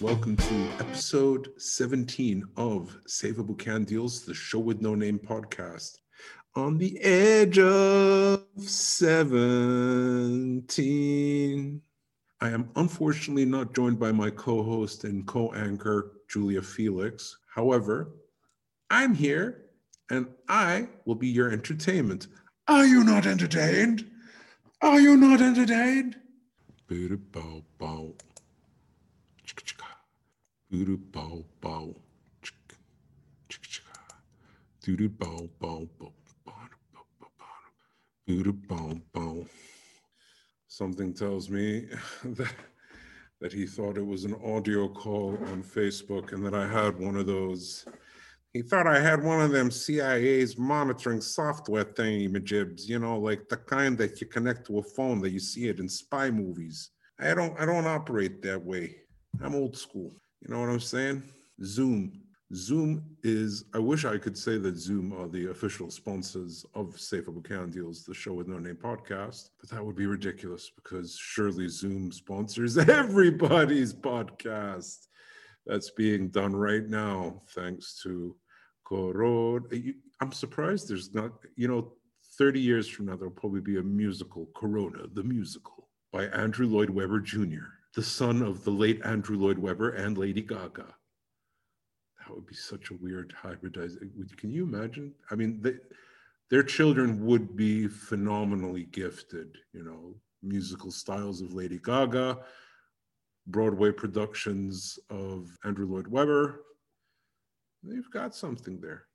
Welcome to episode 17 of Saif Abu Khandil's The Show With No Name podcast. On the edge of 17. I am unfortunately not joined by my co-host and co-anchor, Julia Felix. However, I'm here and I will be your entertainment. Are you not entertained? Are you not entertained? Bow bow. Doo bow bow. Doo bow bow bow bow. Something tells me that he thought it was an audio call on Facebook and that I had one of those. He thought I had one of them CIA's monitoring software thingy-majibs, you know, like the kind that you connect to a phone that you see it in spy movies. I don't operate that way. I'm old school. You know what I'm saying? Zoom. I wish I could say that Zoom are the official sponsors of Saif Abu Khandil's The Show With No Name podcast, but that would be ridiculous because surely Zoom sponsors everybody's podcast that's being done right now, thanks to Corona. I'm surprised there's not, 30 years from now, there'll probably be a musical, Corona, the musical, by Andrew Lloyd Webber Jr., the son of the late Andrew Lloyd Webber and Lady Gaga. That would be such a weird hybridization. Can you imagine? I mean, their children would be phenomenally gifted, musical styles of Lady Gaga, Broadway productions of Andrew Lloyd Webber. You've got something there.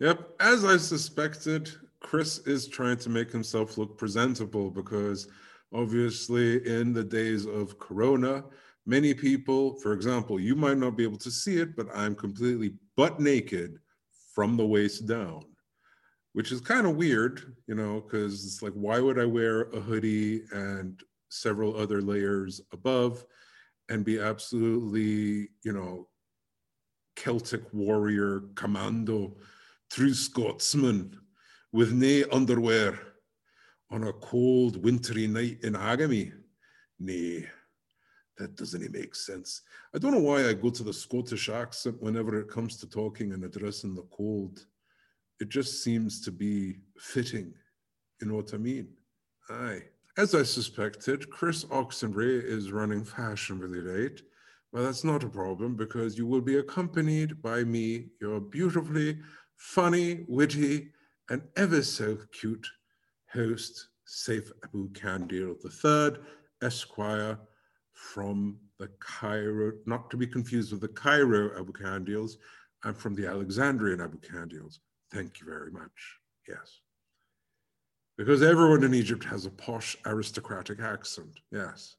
Yep, as I suspected, Chris is trying to make himself look presentable because obviously in the days of Corona, many people, for example, you might not be able to see it, but I'm completely butt naked from the waist down, which is kind of weird, because it's like, why would I wear a hoodie and several other layers above and be absolutely, Celtic warrior, commando, true Scotsman with nae underwear on a cold wintry night in Agamy? Nay, that doesn't make sense. I don't know why I go to the Scottish accent whenever it comes to talking and addressing the cold. It just seems to be fitting, you know what I mean? Aye. As I suspected, Chris Oksenberg is running fashionably late, but that's not a problem because you will be accompanied by me, your beautifully funny, witty, and ever so cute host, Saif Abu Khandil III, Esquire, from the Cairo, not to be confused with the Cairo Abu Khandils. I'm from the Alexandrian Abu Khandils. Thank you very much. Yes. Because everyone in Egypt has a posh aristocratic accent, yes.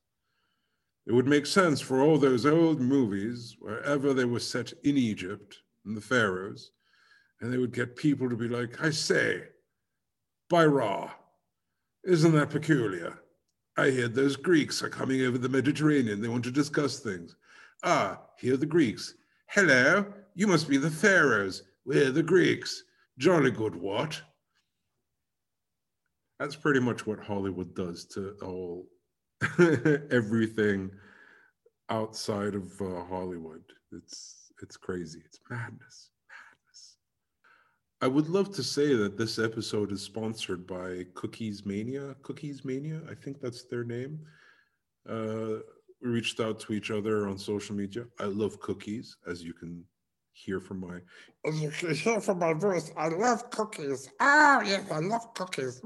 It would make sense for all those old movies, wherever they were set in Egypt, and the pharaohs, and they would get people to be like, I say, by Ra, isn't that peculiar? I hear those Greeks are coming over the Mediterranean. They want to discuss things. Ah, here the Greeks. Hello, you must be the pharaohs. We're the Greeks. Jolly good, what? That's pretty much what Hollywood does to all everything outside of Hollywood. It's crazy. It's madness. I would love to say that this episode is sponsored by Cookies Mania. I think that's their name. We reached out to each other on social media. I love cookies, as you can hear from my voice, I love cookies. Oh, yes, I love cookies.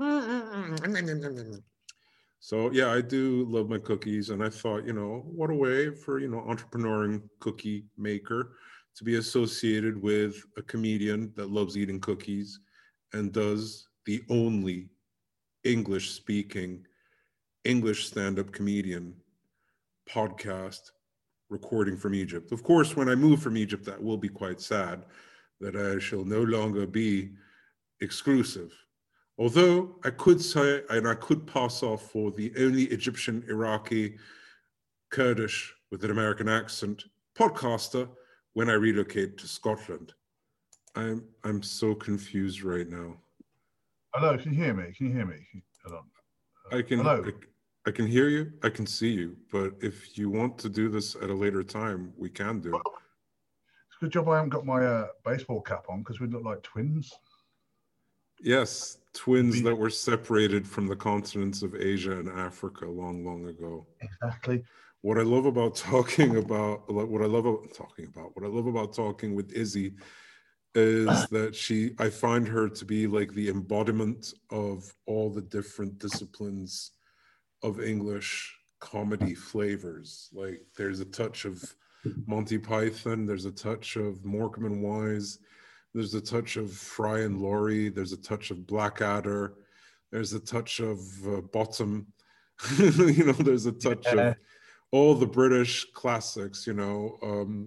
So, yeah, I do love my cookies. And I thought, what a way for, entrepreneuring cookie maker to be associated with a comedian that loves eating cookies and does the only English-speaking, English stand-up comedian podcast recording from Egypt. Of course, when I move from Egypt, that will be quite sad that I shall no longer be exclusive. Although I could say, and I could pass off for the only Egyptian, Iraqi, Kurdish with an American accent podcaster when I relocate to Scotland. I'm so confused right now. Hello, can you hear me? Hello. I can. Hello. I can hear you, I can see you, but if you want to do this at a later time, we can do it. It's a good job I haven't got my baseball cap on, because we look like twins. Yes, twins that were separated from the continents of Asia and Africa long, long ago. Exactly. What I love about talking about, what I love about talking with Izzy is that I find her to be like the embodiment of all the different disciplines of English comedy flavors. Like there's a touch of Monty Python, there's a touch of Morecambe and Wise, there's a touch of Fry and Laurie, there's a touch of Blackadder, there's a touch of Bottom, you know, there's a touch of all the British classics, you know.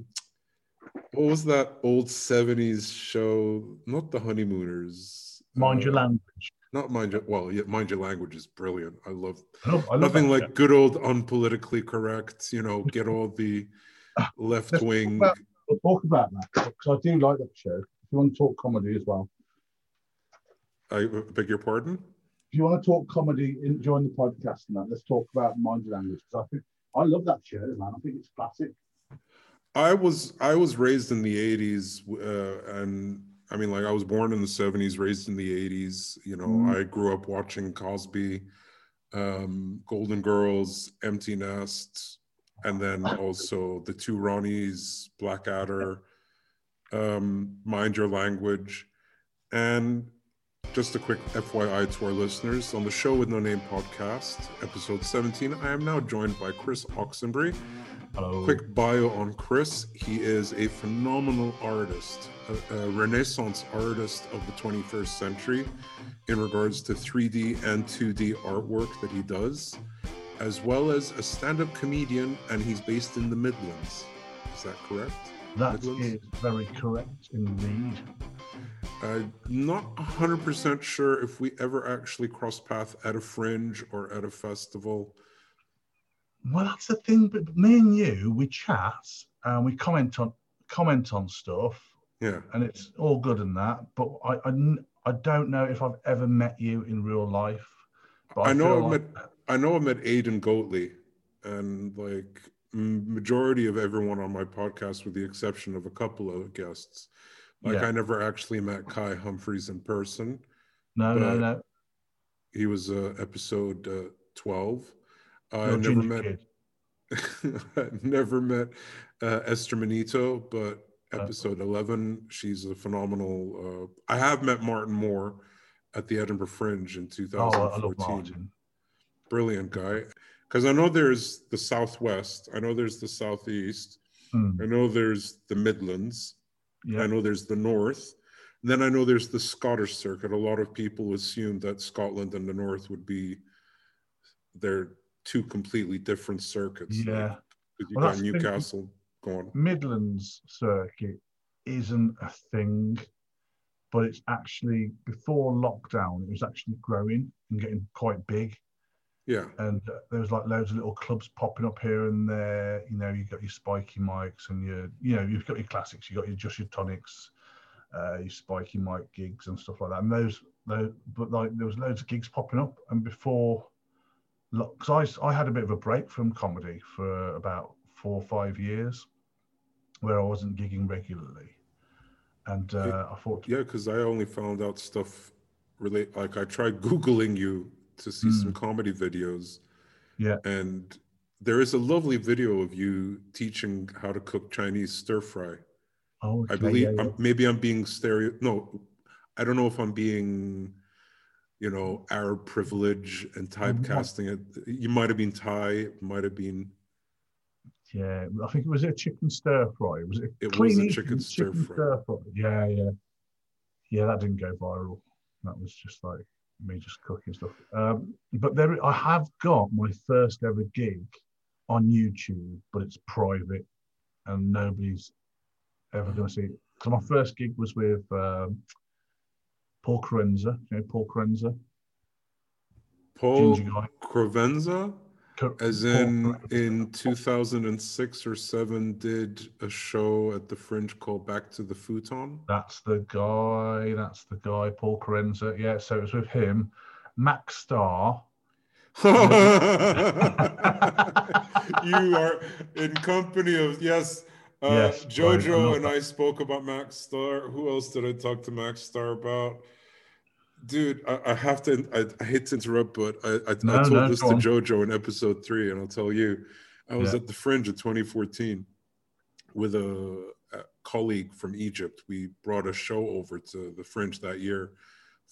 What was that old 70s show? Not The Honeymooners. Mind Your Language. Not Mind Your... Well, yeah, Mind Your Language is brilliant. I love nothing like show. Good old unpolitically correct, you know, get all the left-wing... We'll talk about that, because I do like that show. If you want to talk comedy as well. I beg your pardon? If you want to talk comedy, join the podcast and that. Let's talk about Mind Your Language, because I love that show, man. I think it's classic. I was raised in the 80s, and I mean, like, I was born in the 70s, raised in the 80s. You know, I grew up watching Cosby, Golden Girls, Empty Nest, and then also The Two Ronnies, Blackadder, Mind Your Language. And just a quick FYI to our listeners, on the Show With No Name podcast, episode 17, I am now joined by Chris Oksenberg. Hello. Quick bio on Chris. He is a phenomenal artist, a Renaissance artist of the 21st century in regards to 3D and 2D artwork that he does, as well as a stand-up comedian, and he's based in the Midlands. Is that correct? That is very correct indeed. I'm not 100% sure if we ever actually cross paths at a fringe or at a festival. Well, that's the thing, but me and you, we chat and we comment on stuff, yeah, and it's all good and that, but I don't know if I've ever met you in real life. But I know I've met Aidan Goatley, and like majority of everyone on my podcast with the exception of a couple of guests. Like, yeah. I never actually met Kai Humphries in person. No. He was episode 12. I never met Esther Minito, but episode 11, she's a phenomenal... I have met Martin Moore at the Edinburgh Fringe in 2014. I love Martin. Brilliant guy. Because I know there's the Southwest, I know there's the Southeast, I know there's the Midlands, I know there's the North, and then I know there's the Scottish circuit. A lot of people assume that Scotland and the North would be their... two completely different circuits. Yeah. Because you got Newcastle going. Midlands circuit isn't a thing, but it's actually, before lockdown, it was actually growing and getting quite big. Yeah. And there was like loads of little clubs popping up here and there. You know, you've got your spiky mics and you've got your classics, you've got your tonics, your spiky mic gigs and stuff like that. And there was loads of gigs popping up. And before... Look, because I had a bit of a break from comedy for about 4 or 5 years where I wasn't gigging regularly. And I thought... Yeah, because I only found out stuff... Like, I tried Googling you to see some comedy videos. Yeah. And there is a lovely video of you teaching how to cook Chinese stir-fry. Oh, okay, I believe... Yeah. Maybe I'm being stereo... No, I don't know if I'm being... you know, Arab privilege and typecasting it. You might have been Thai, might have been... Yeah, I think it was a chicken stir-fry. It was a chicken stir-fry. Yeah. Yeah, that didn't go viral. That was just like me just cooking stuff. But there, I have got my first ever gig on YouTube, but it's private and nobody's ever going to see it. So my first gig was with... Paul Carenza, you know Paul Carenza? Paul Carenza, as in 2006 or 7, did a show at the Fringe called Back to the Futon. That's the guy, Paul Carenza. Yeah, so it was with him. Max Starr. You are in company of, yes. Yes, Jojo and I spoke about Max Starr. Who else did I talk to Max Starr about? Dude, I have to, I hate to interrupt, but I told this to Jojo in episode 3, and I'll tell you, I was at the Fringe in 2014 with a colleague from Egypt. We brought a show over to the Fringe that year,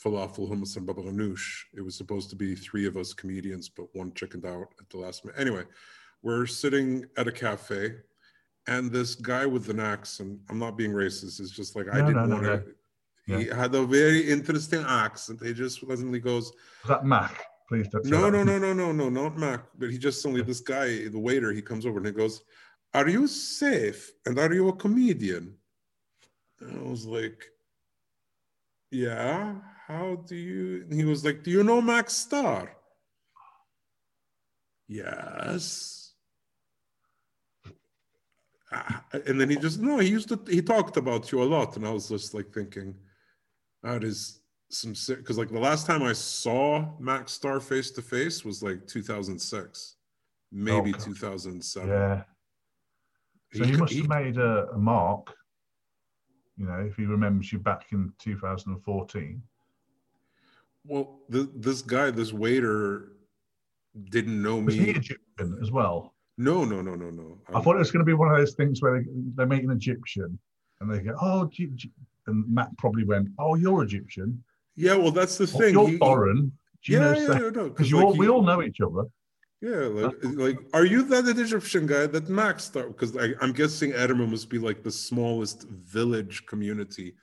Falafel, Hummus, and Baba Ganoush. It was supposed to be 3 of us comedians, but one chickened out at the last minute. Anyway, we're sitting at a cafe, and this guy with an accent, I'm not being racist, it's just like, I didn't want to. He had a very interesting accent. He just suddenly goes, is that Mac? Please don't say that. No, not Mac. But he just suddenly, this guy, the waiter, he comes over and he goes, are you safe? And are you a comedian? And I was like, yeah, how do you? And he was like, do you know Max Starr? Yes. And then he just, no, he talked about you a lot. And I was just like thinking, that is some sick, because like the last time I saw Max Starr face to face was like 2006, maybe 2007. Yeah. So he must have made a mark, you know, if he remembers you back in 2014. Well, this guy, this waiter didn't know me. Was he Egyptian as well? No. I thought it was going to be one of those things where they make an Egyptian and they go, oh, and Matt probably went, oh, you're Egyptian. Yeah, well, that's the thing. You're foreign. Because we all know each other. Yeah, like are you that Egyptian guy that Max started? Because I'm guessing Edinburgh must be like the smallest village community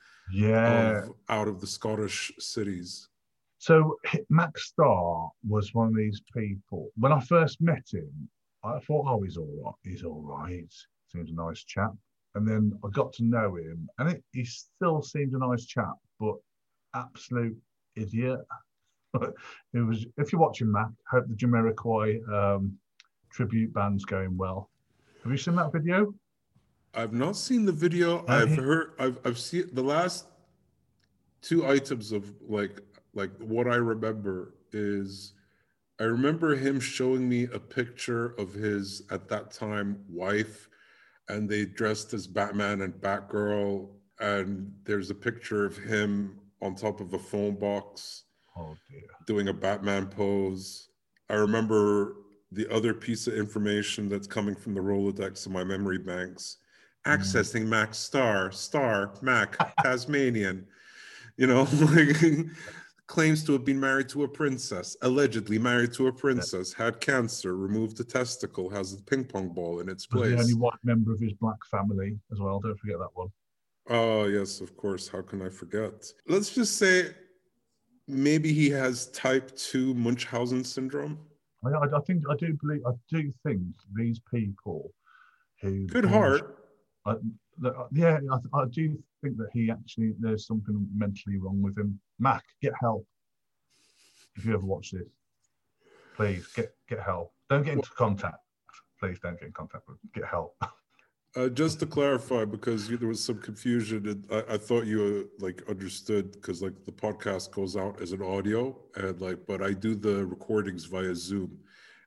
out of the Scottish cities. So Max Starr was one of these people. When I first met him, I thought, oh, he's all right. Seems a nice chap. And then I got to know him, and he still seemed a nice chap, but absolute idiot. It was, if you're watching that, hope the Jamiroquai tribute band's going well. Have you seen that video? I've not seen the video. I've seen the last 2 items of like what I remember is. I remember him showing me a picture of his, at that time, wife, and they dressed as Batman and Batgirl, and there's a picture of him on top of a phone box doing a Batman pose. I remember the other piece of information that's coming from the Rolodex of my memory banks, accessing Max Starr, Mac, Tasmanian, you know, like... Claims to have been married to a princess, allegedly married to a princess, had cancer, removed a testicle, has a ping pong ball in its place. The only white member of his black family as well. Don't forget that one. Oh, yes, of course. How can I forget? Let's just say maybe he has type 2 Munchausen syndrome. I do think these people who... Good heart. I do think that he actually, there's something mentally wrong with him. Mac, get help. If you ever watch this, please get help. Don't get into contact. Please don't get in contact. Get help. Just to clarify, because there was some confusion, and I thought you understood, because the podcast goes out as an audio, and but I do the recordings via Zoom,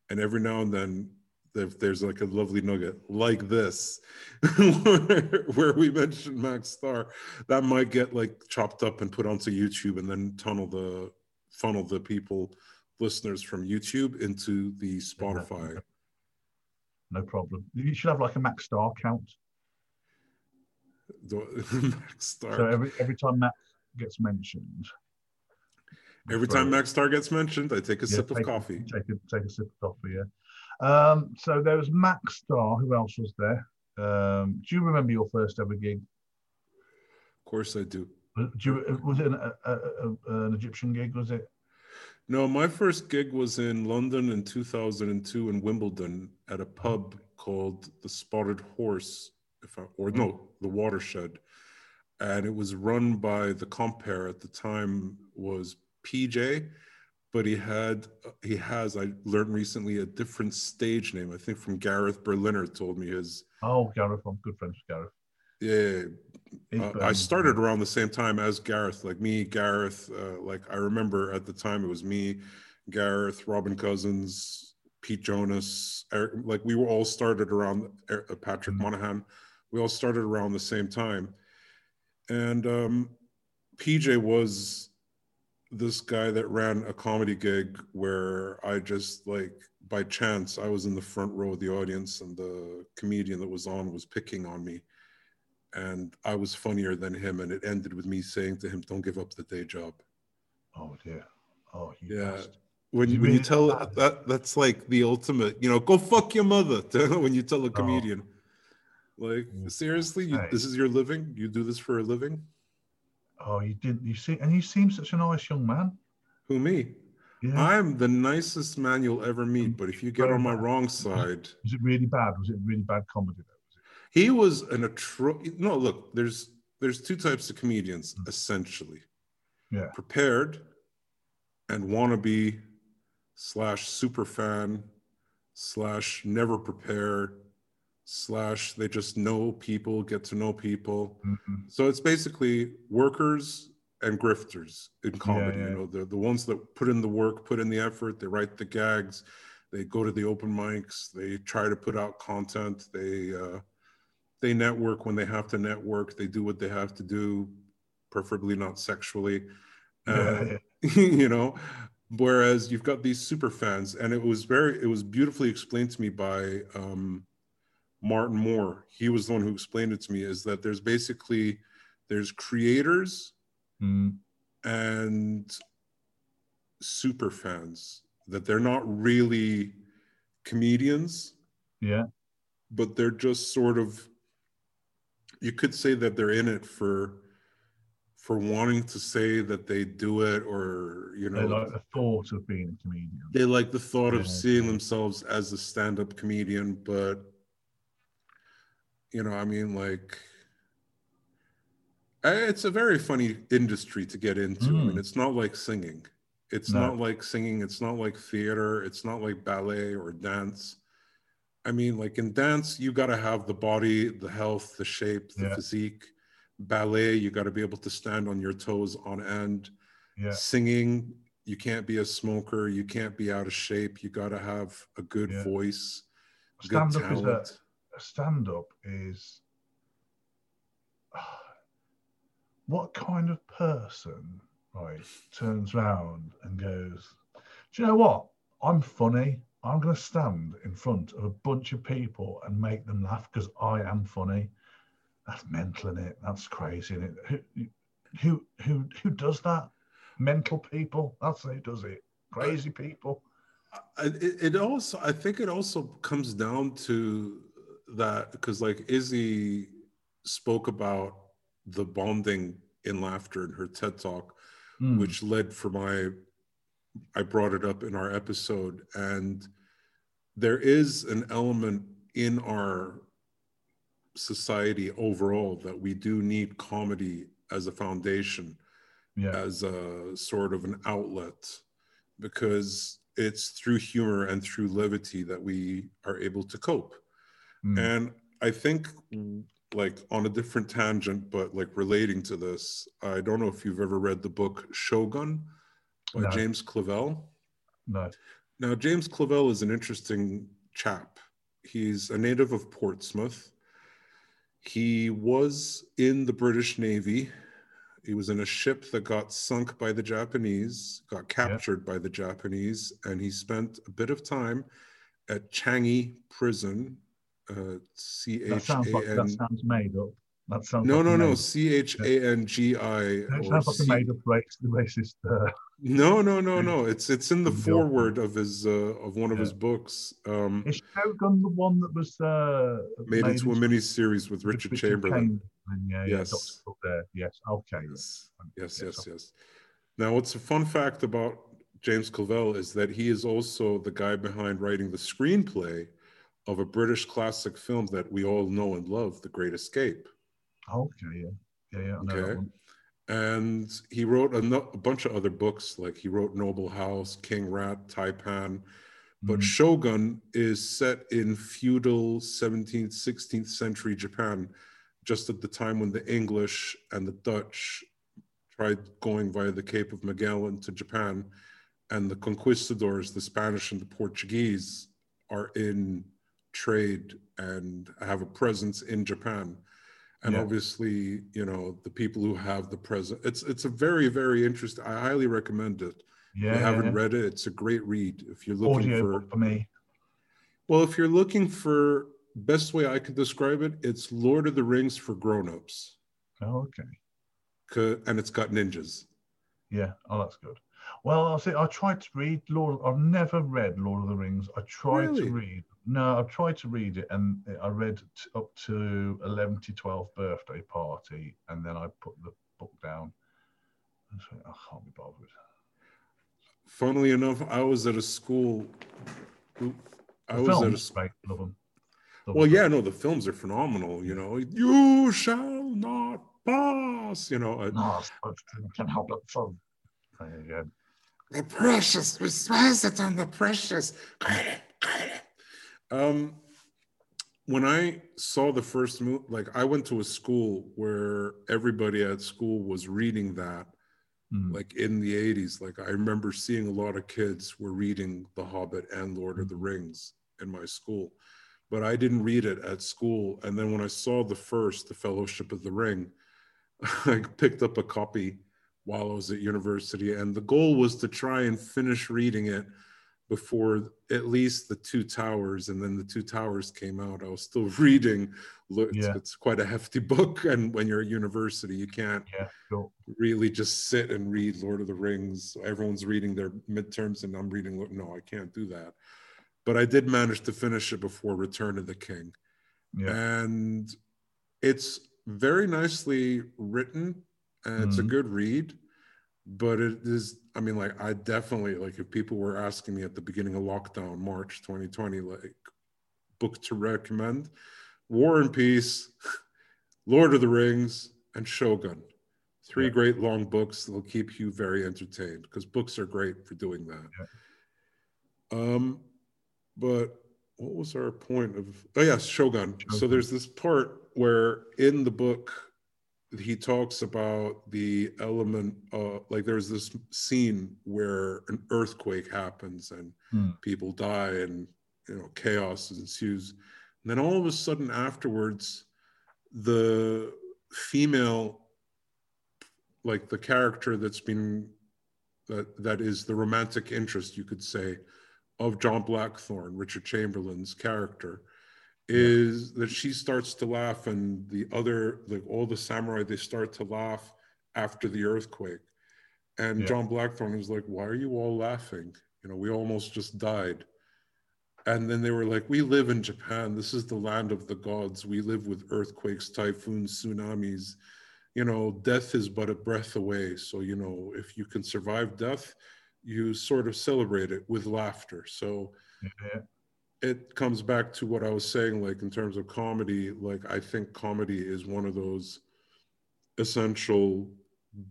and every now and then. If there's a lovely nugget like this, where we mentioned Max Starr, that might get chopped up and put onto YouTube, and then funnel the people, listeners from YouTube into the Spotify. No problem. You should have a Max Starr count. Max Starr. So every time Max gets mentioned. Every time Max Starr gets mentioned, I take a sip of coffee. Take a sip of coffee. Yeah. So there was Max Starr. Who else was there? Do you remember your first ever gig? Of course I do. Was it an Egyptian gig, was it? No, my first gig was in London in 2002 in Wimbledon at a pub called The Spotted Horse, The Watershed. And it was run by the compere at the time was PJ. But he has, I learned recently, a different stage name. I think from Gareth Berliner told me his. Oh, Gareth, I'm good friends with Gareth. Yeah. I started around the same time as Gareth, I remember at the time it was me, Gareth, Robin Cousins, Pete Jonas, Eric, like we were all started around Patrick Monahan. We all started around the same time. And PJ was this guy that ran a comedy gig where I just like, by chance, I was in the front row of the audience and the comedian that was on was picking on me. And I was funnier than him. And it ended with me saying to him, don't give up the day job. Oh dear. Oh, yeah. Must. When you tell that's like the ultimate, you know, go fuck your mother. When you tell a comedian, like, seriously, this is your living? You do this for a living? Oh, you did. You see, and you seem such a nice young man. Who, me? Yeah. I'm the nicest man you'll ever meet. But if you get on my wrong side, was it really bad? Was it really bad comedy? He was an no. Look, there's two types of comedians essentially. Yeah. Prepared and wannabe / super fan / never prepare / they just know people, get to know people. Mm-hmm. So it's basically workers and grifters in comedy. Yeah, yeah. You know, the ones that put in the work, put in the effort, they write the gags, they go to the open mics, they try to put out content, they network when they have to network, they do what they have to do, preferably not sexually. Yeah, yeah. You know, whereas you've got these super fans, and it was beautifully explained to me by Martin Moore. He was the one who explained it to me, is that there's creators and super fans, that they're not really comedians, but they're just sort of, you could say that they're in it for wanting to say that they do it, or, you know, they like the thought of being a comedian. They like the thought of seeing themselves as a stand-up comedian, but, you know, I mean, like, it's a very funny industry to get into. I mean, it's not like singing. It's not like theater. It's not like ballet or dance. I mean, like in dance, you got to have the body, the health, the shape, the physique. Ballet, you got to be able to stand on your toes on end. Singing, you can't be a smoker, you can't be out of shape, you got to have a good voice. Stand-up is what kind of person, right, turns around and goes, do you know what, I'm funny, I'm going to stand in front of a bunch of people and make them laugh because I am funny. That's mental, isn't it? That's crazy, isn't it? Who does that? Mental people. That's who does it. Crazy people. I think it also comes down to that, because like Izzy spoke about the bonding in laughter in her TED Talk, which led for I brought it up in our episode, and there is an element in our society overall that we do need comedy as a foundation, as a sort of an outlet, because it's through humor and through levity that we are able to cope. And I think, like on a different tangent, but like relating to this, I don't know if you've ever read the book Shogun by James Clavell. No. Now, James Clavell is an interesting chap. He's a native of Portsmouth. He was in the British Navy. He was in a ship that got sunk by the Japanese, got captured by the Japanese, and he spent a bit of time at Changi Prison. C-H-A-N... That sounds made up. That sounds no. C-H-A-N-G-I. That sounds like a made up racist... No. It's in the foreword of one of his books. Is Shogun the one that was made into a mini series with Richard Chamberlain? Yes. Yes. Okay. Yes. Now, what's a fun fact about James Clavell is that he is also the guy behind writing the screenplay of a British classic film that we all know and love, The Great Escape. Okay. Yeah. I know that one. And he wrote a bunch of other books, like he wrote Noble House, King Rat, Taipan. But Shogun is set in feudal 17th, 16th century Japan, just at the time when the English and the Dutch tried going via the Cape of Magellan to Japan. and the conquistadors, the Spanish and the Portuguese, are in trade and have a presence in Japan. And obviously, you know, the people who have the present, it's a very, very interesting, I highly recommend it. Yeah, if you haven't read it, it's a great read. If you're looking for me. Well, if you're looking for, best way I could describe it, it's Lord of the Rings for grown-ups. Oh, okay. And it's got ninjas. Yeah, oh, that's good. Well, I'll say I tried to read I've never read Lord of the Rings. I tried to read. No, I've tried to read it, and I read up to 11th to 12th birthday party, and then I put the book down. I can't be bothered. Funnily enough, I was at a school. Love them. The films are phenomenal. You know, you shall not pass. You know, can help it from. The precious, we swear it on the precious. When I saw the first movie, I went to a school where everybody at school was reading that, in the 80s. I remember seeing a lot of kids were reading The Hobbit and Lord of the Rings in my school, but I didn't read it at school. And then when I saw the Fellowship of the Ring, I picked up a copy while I was at university, and the goal was to try and finish reading it before at least the Two Towers, and then the Two Towers came out. I was still reading. It's quite a hefty book, and when you're at university, you can't really just sit and read Lord of the Rings. Everyone's reading their midterms, and I'm reading. No, I can't do that. But I did manage to finish it before Return of the King, and it's very nicely written. And it's a good read, but it is, I definitely, if people were asking me at the beginning of lockdown, March 2020, book to recommend, War and Peace, Lord of the Rings, and Shogun. Three great long books that will keep you very entertained, because books are great for doing that. Yeah. But what was our point of, Shogun. So there's this part where in the book, he talks about the element there's this scene where an earthquake happens and people die and, you know, chaos ensues. And then all of a sudden afterwards, the female, the character that is the romantic interest, you could say, of John Blackthorne, Richard Chamberlain's character, is that she starts to laugh, and the other, all the samurai, they start to laugh after the earthquake. And John Blackthorne was like, why are you all laughing? You know, we almost just died. And then they were like, we live in Japan. This is the land of the gods. We live with earthquakes, typhoons, tsunamis. You know, death is but a breath away. So, you know, if you can survive death, you sort of celebrate it with laughter. So... Mm-hmm. It comes back to what I was saying, in terms of comedy, I think comedy is one of those essential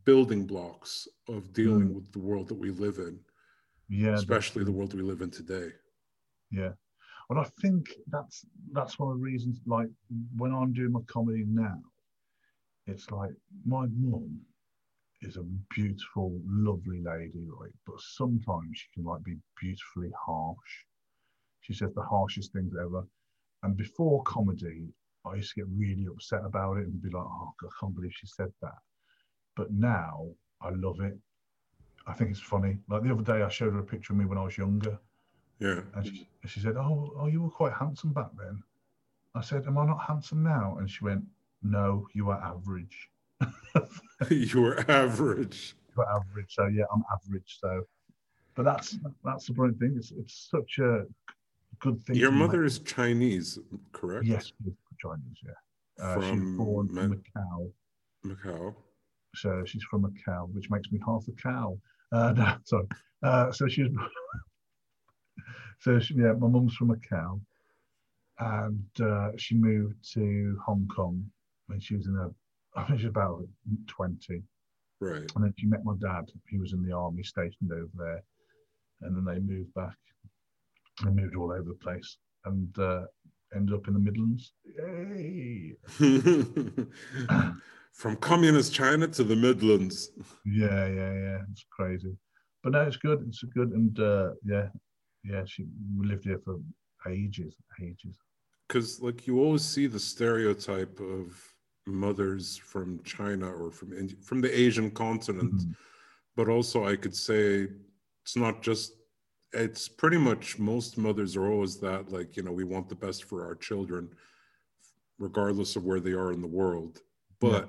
building blocks of dealing with the world that we live in, especially the world we live in today. Yeah. Well, I think that's one of the reasons, when I'm doing my comedy now, it's my mum is a beautiful, lovely lady, right? But sometimes she can, be beautifully harsh. She says the harshest things ever. And before comedy, I used to get really upset about it and be like, oh, I can't believe she said that. But now I love it. I think it's funny. The other day I showed her a picture of me when I was younger. Yeah. And she said, oh, you were quite handsome back then. I said, am I not handsome now? And she went, no, you are average. You were average. You are average. So yeah, I'm average. So, but that's the brilliant thing. It's such a good thing. Your mother is Chinese, correct? Yes, Chinese, yeah. She was born in Macau. Macau. So she's from Macau, which makes me half a cow. No, sorry. My mum's from Macau. And she moved to Hong Kong when she was she was about 20. Right. And then she met my dad. He was in the army stationed over there. And then they moved back. I moved all over the place and ended up in the Midlands. Yay! From communist China to the Midlands. Yeah. It's crazy. But no, it's good. It's good. And yeah, she lived here for ages. Because, like, you always see the stereotype of mothers from China or from India, from the Asian continent. Mm-hmm. But also, I could say it's not just, it's pretty much most mothers are always that, like, you know, we want the best for our children, regardless of where they are in the world. But, yeah.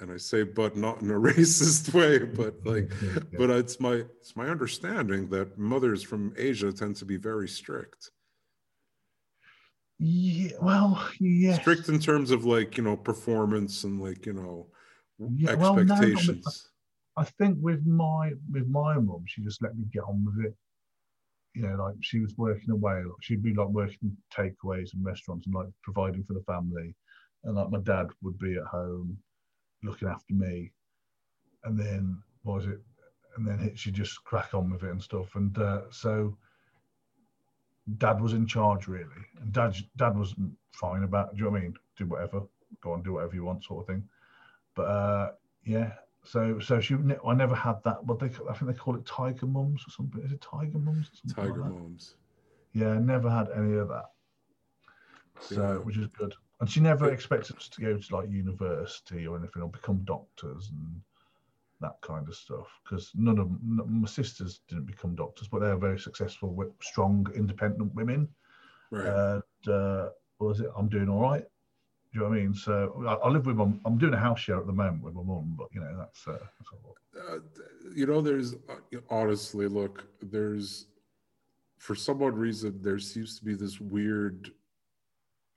And I say, but not in a racist way, but like, yeah. But it's my understanding that mothers from Asia tend to be very strict. Yeah, well, yes. Strict in terms of, like, you know, performance and, like, you know, yeah, expectations. Well, no, I think with my mum, she just let me get on with it. You know, like, she was working away. She'd be, like, working takeaways and restaurants and, like, providing for the family. And, like, my dad would be at home looking after me. And then, what was it? And then she'd just crack on with it and stuff. And so Dad was in charge, really. And Dad was fine about, do you know what I mean? Do whatever. Go on, do whatever you want, sort of thing. But, yeah. So she, I never had that. But I think they call it tiger mums or something. Is it tiger mums? Or something tiger like mums. Yeah, never had any of that. So, yeah. Which is good. And she never expected us to go to, like, university or anything, or become doctors and that kind of stuff. Because my sisters didn't become doctors, but they were very successful, strong, independent women. Right. And, what was it? I'm doing all right. Do you know what I mean? So I live with my mum. I'm doing a house share at the moment with my mum, but, you know, that's all. You know, there's, honestly, look, there's, for some odd reason, there seems to be this weird,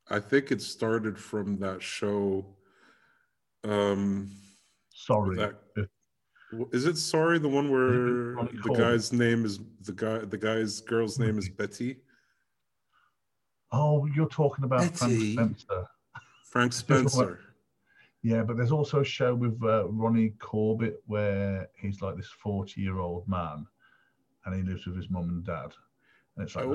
I think it started from that show. Sorry. Is it Sorry? The one where the girl's name is Betty? Oh, you're talking about Betty. Frank Spencer. Yeah, but there's also a show with Ronnie Corbett where he's like this 40-year-old man and he lives with his mum and dad. And it's like,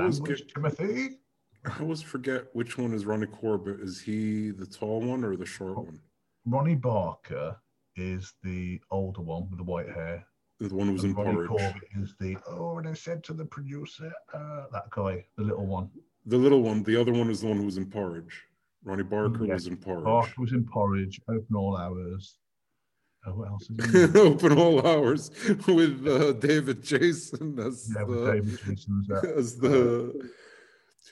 Timothy? I always forget which one is Ronnie Corbett. Is he the tall one or the short one? Ronnie Barker is the older one with the white hair. The one who was in Porridge. Ronnie Corbett is the, and I said to the producer, that guy, the little one. The little one. The other one is the one who was in Porridge. Ronnie Barker was in Porridge. Barker was in Porridge, Open All Hours. What else is in Open All Hours with David Jason as the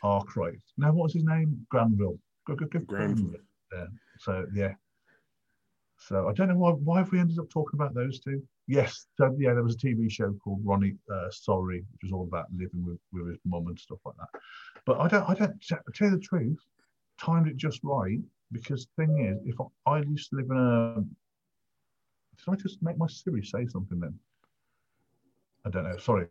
Arkwright. Now, what's his name? Granville. Granville. Yeah. So, yeah. So, I don't know why have we ended up talking about those two? Yes. So, yeah, there was a TV show called Ronnie Sorry, which was all about living with his mum and stuff like that. But I don't, to tell you the truth, timed it just right, because the thing is, if I used to live in a... Did I just make my Siri say something then? I don't know. Sorry.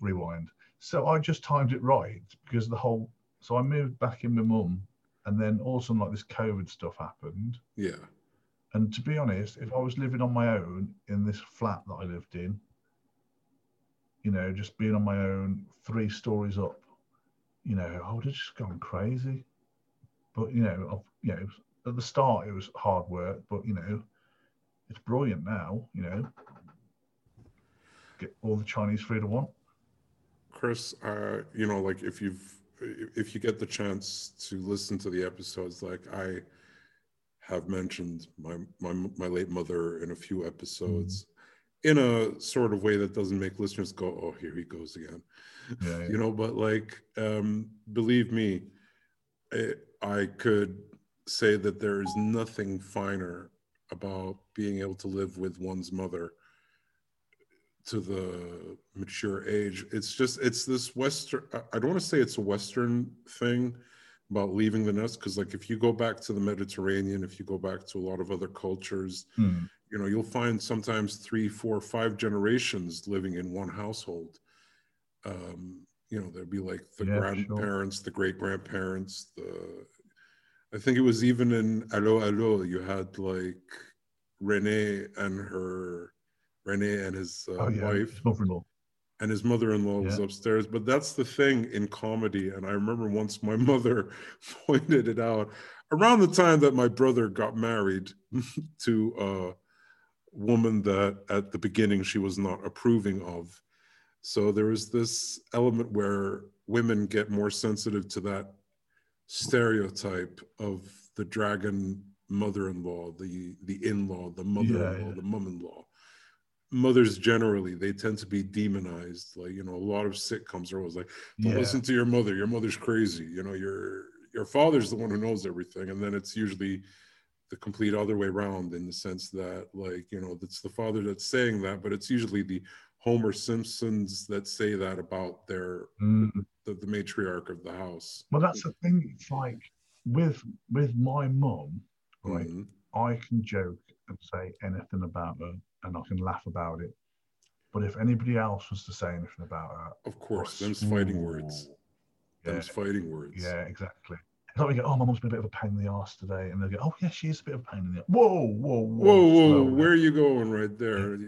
Rewind. So I just timed it right, because so I moved back in with mum, and then all of a sudden, like, this COVID stuff happened. Yeah. And to be honest, if I was living on my own in this flat that I lived in, you know, just being on my own, 3 stories up, you know, I would have just gone crazy. But, you know, at the start it was hard work, but, you know, it's brilliant now, you know. Get all the Chinese food I want. Chris, you know, like, if you get the chance to listen to the episodes, like, I have mentioned my late mother in a few episodes in a sort of way that doesn't make listeners go, oh, here he goes again. Yeah, yeah. You know, but, like, believe me, I could say that there is nothing finer about being able to live with one's mother to the mature age. It's this Western, I don't want to say it's a Western thing about leaving the nest, because, like, if you go back to the Mediterranean, if you go back to a lot of other cultures, you know, you'll find sometimes 3, 4, 5 generations living in one household. You know, there'd be, like, the grandparents, sure. The great-grandparents. I think it was even in Allo Allo, you had, like, René and his wife. And his mother-in-law was upstairs. But that's the thing in comedy. And I remember once my mother pointed it out around the time that my brother got married to woman that at the beginning she was not approving of. So there is this element where women get more sensitive to that stereotype of the dragon mother-in-law, the in-law, the mother-in-law, the mum-in-law. Mothers generally, they tend to be demonized. Like, you know, a lot of sitcoms are always like, don't listen to your mother. Your mother's crazy. You know, your father's the one who knows everything. And then it's usually the complete other way around, in the sense that, like, you know, it's the father that's saying that, but it's usually the Homer Simpsons that say that about their the matriarch of the house. Well, that's the thing. It's like with my mum, right? I can joke and say anything about her, and I can laugh about it. But if anybody else was to say anything about her, of course, them's fighting words. Them's fighting words. Yeah, exactly. It's like we go, oh, my mum's been a bit of a pain in the arse today, and they go, oh yeah, she is a bit of a pain in the arse. Whoa! Slowly. Where are you going right there?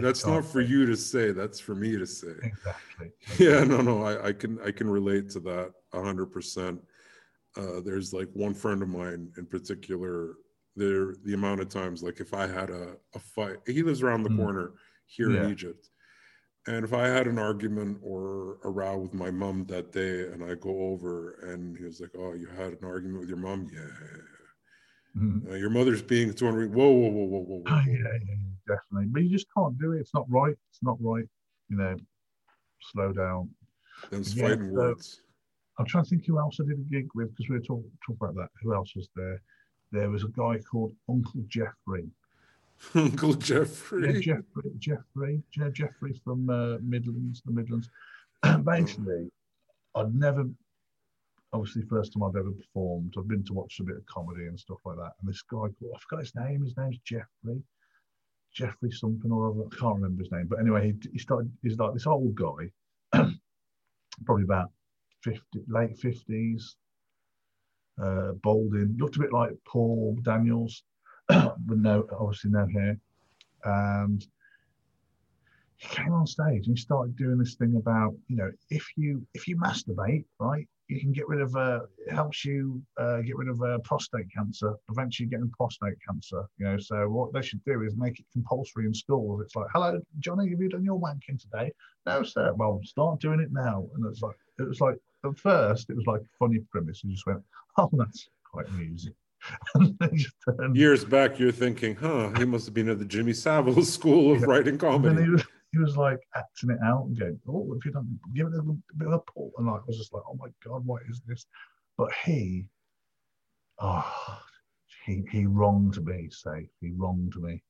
That's not for you to say. That's for me to say. Exactly. Yeah, no, I can relate to that 100%. There's like one friend of mine in particular. The amount of times, like if I had a fight, he lives around the corner here in Egypt. And if I had an argument or a row with my mom that day, and I go over and he was like, oh, you had an argument with your mom? Yeah. Your mother's being too angry. Whoa. Oh, yeah, definitely. But you just can't do it. It's not right. You know, slow down. Them's fighting words. I'm trying to think who else I did a gig with, because we were talking about that. Who else was there? There was a guy called Uncle Jeffrey. Uncle Jeffrey. Yeah, Jeffrey. Do you know Jeffrey from the Midlands? Basically, I'd never, obviously first time I've ever performed, I've been to watch a bit of comedy and stuff like that, and this guy, I forgot his name, his name's Jeffrey something or other, I can't remember his name, but anyway, he's like this old guy, probably about late 50s, balding, looked a bit like Paul Daniels, with no hair, and he came on stage and he started doing this thing about, you know, if you masturbate, right, you can get rid of it helps you get rid of prostate cancer, prevents you getting prostate cancer, you know, so what they should do is make it compulsory in schools. It's like, hello Johnny, have you done your wanking today? No sir, well start doing it now. And it was like at first it was like a funny premise, and just went, oh that's quite amusing. Years back, you're thinking, huh, he must have been at the Jimmy Savile School of Writing Comedy. And he was like acting it out and going, oh, if you don't give it a bit of a pull. And I was just like, oh my God, what is this? But he wronged me, Saif. He wronged me.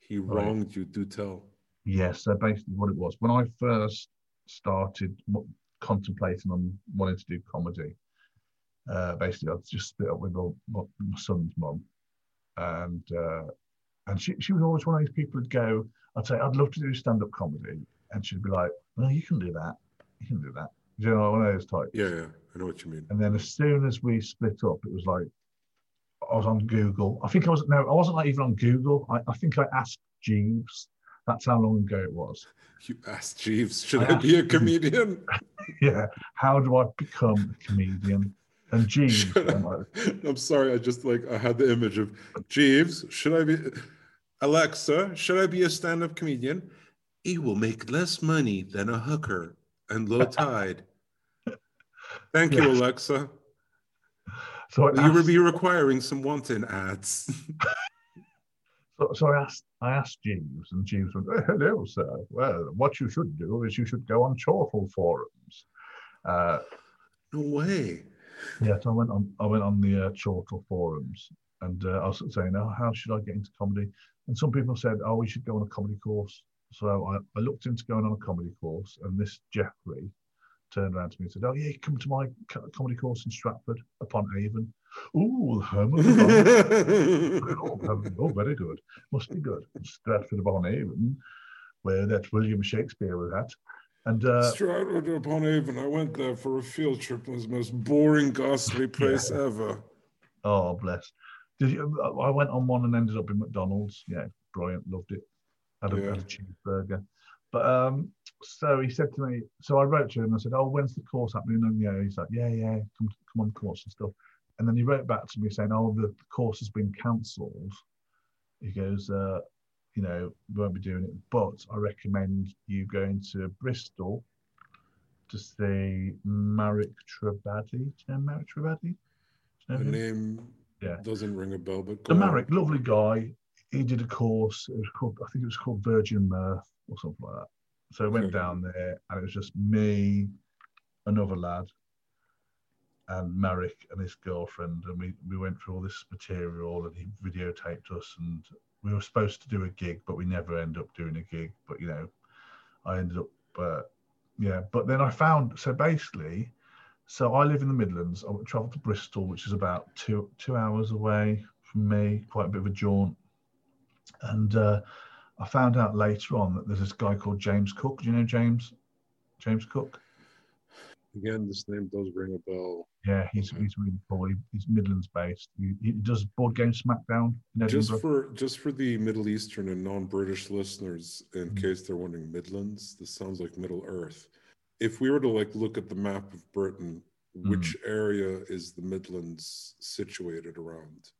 He wronged you, do tell. Yes, so basically what it was, when I first started contemplating on wanting to do comedy, basically, I just split up with my son's mum, and she was always one of these people who'd go, I'd say, I'd love to do stand-up comedy, and she'd be like, well, you can do that, you know, one of those types. Yeah, I know what you mean. And then as soon as we split up, it was like, I was on Google. I wasn't like even on Google. I think I asked Jeeves. That's how long ago it was. You asked Jeeves, should I be a comedian? Yeah, how do I become a comedian? And Jeeves, I'm sorry, I had the image of Jeeves, Alexa, should I be a stand-up comedian? He will make less money than a hooker and low tide. Thank you, Alexa. So you will be requiring some wanton ads. So I asked Jeeves, and Jeeves went, oh, hello, sir. Well, what you should do is you should go on Chortle forums. No way. Yeah, so I went on the Chortle forums, and I was saying, oh, how should I get into comedy? And some people said, oh, we should go on a comedy course. So I looked into going on a comedy course, and this Jeffrey turned around to me and said, oh, yeah, come to my comedy course in Stratford-upon-Avon. Ooh, the home of the oh, very good. Must be good. Stratford-upon-Avon, where that William Shakespeare was at. And Stratford-upon-Avon, I went there for a field trip. It was the most boring, ghastly place ever. Oh, bless. I went on one and ended up in McDonald's. Yeah, brilliant, loved it. Had a cheeseburger. But so he said to me, so I wrote to him and I said, oh, when's the course happening? And he's like, yeah, come on course and stuff. And then he wrote back to me saying, oh, the course has been cancelled. He goes, you know, we won't be doing it, but I recommend you going to Bristol to see Marek Trabaddy. Do you know Marek Trabaddy? The name doesn't ring a bell, but the Marek, lovely guy. He did a course. It was called, I think it was called Virgin Mirth or something like that. So I went down there, and it was just me, another lad, and Marek and his girlfriend, and we went through all this material, and he videotaped us, and we were supposed to do a gig, but we never ended up doing a gig. But you know, I ended up, But then I found, so I live in the Midlands. I travelled to Bristol, which is about two hours away from me, quite a bit of a jaunt. And I found out later on that there's this guy called James Cook. Do you know James Cook? Again, this name does ring a bell. Yeah, he's really cool. He's Midlands based. He does board game Smackdown. Just for the Middle Eastern and non-British listeners, in case they're wondering, Midlands. This sounds like Middle Earth. If we were to look at the map of Britain, which area is the Midlands situated around?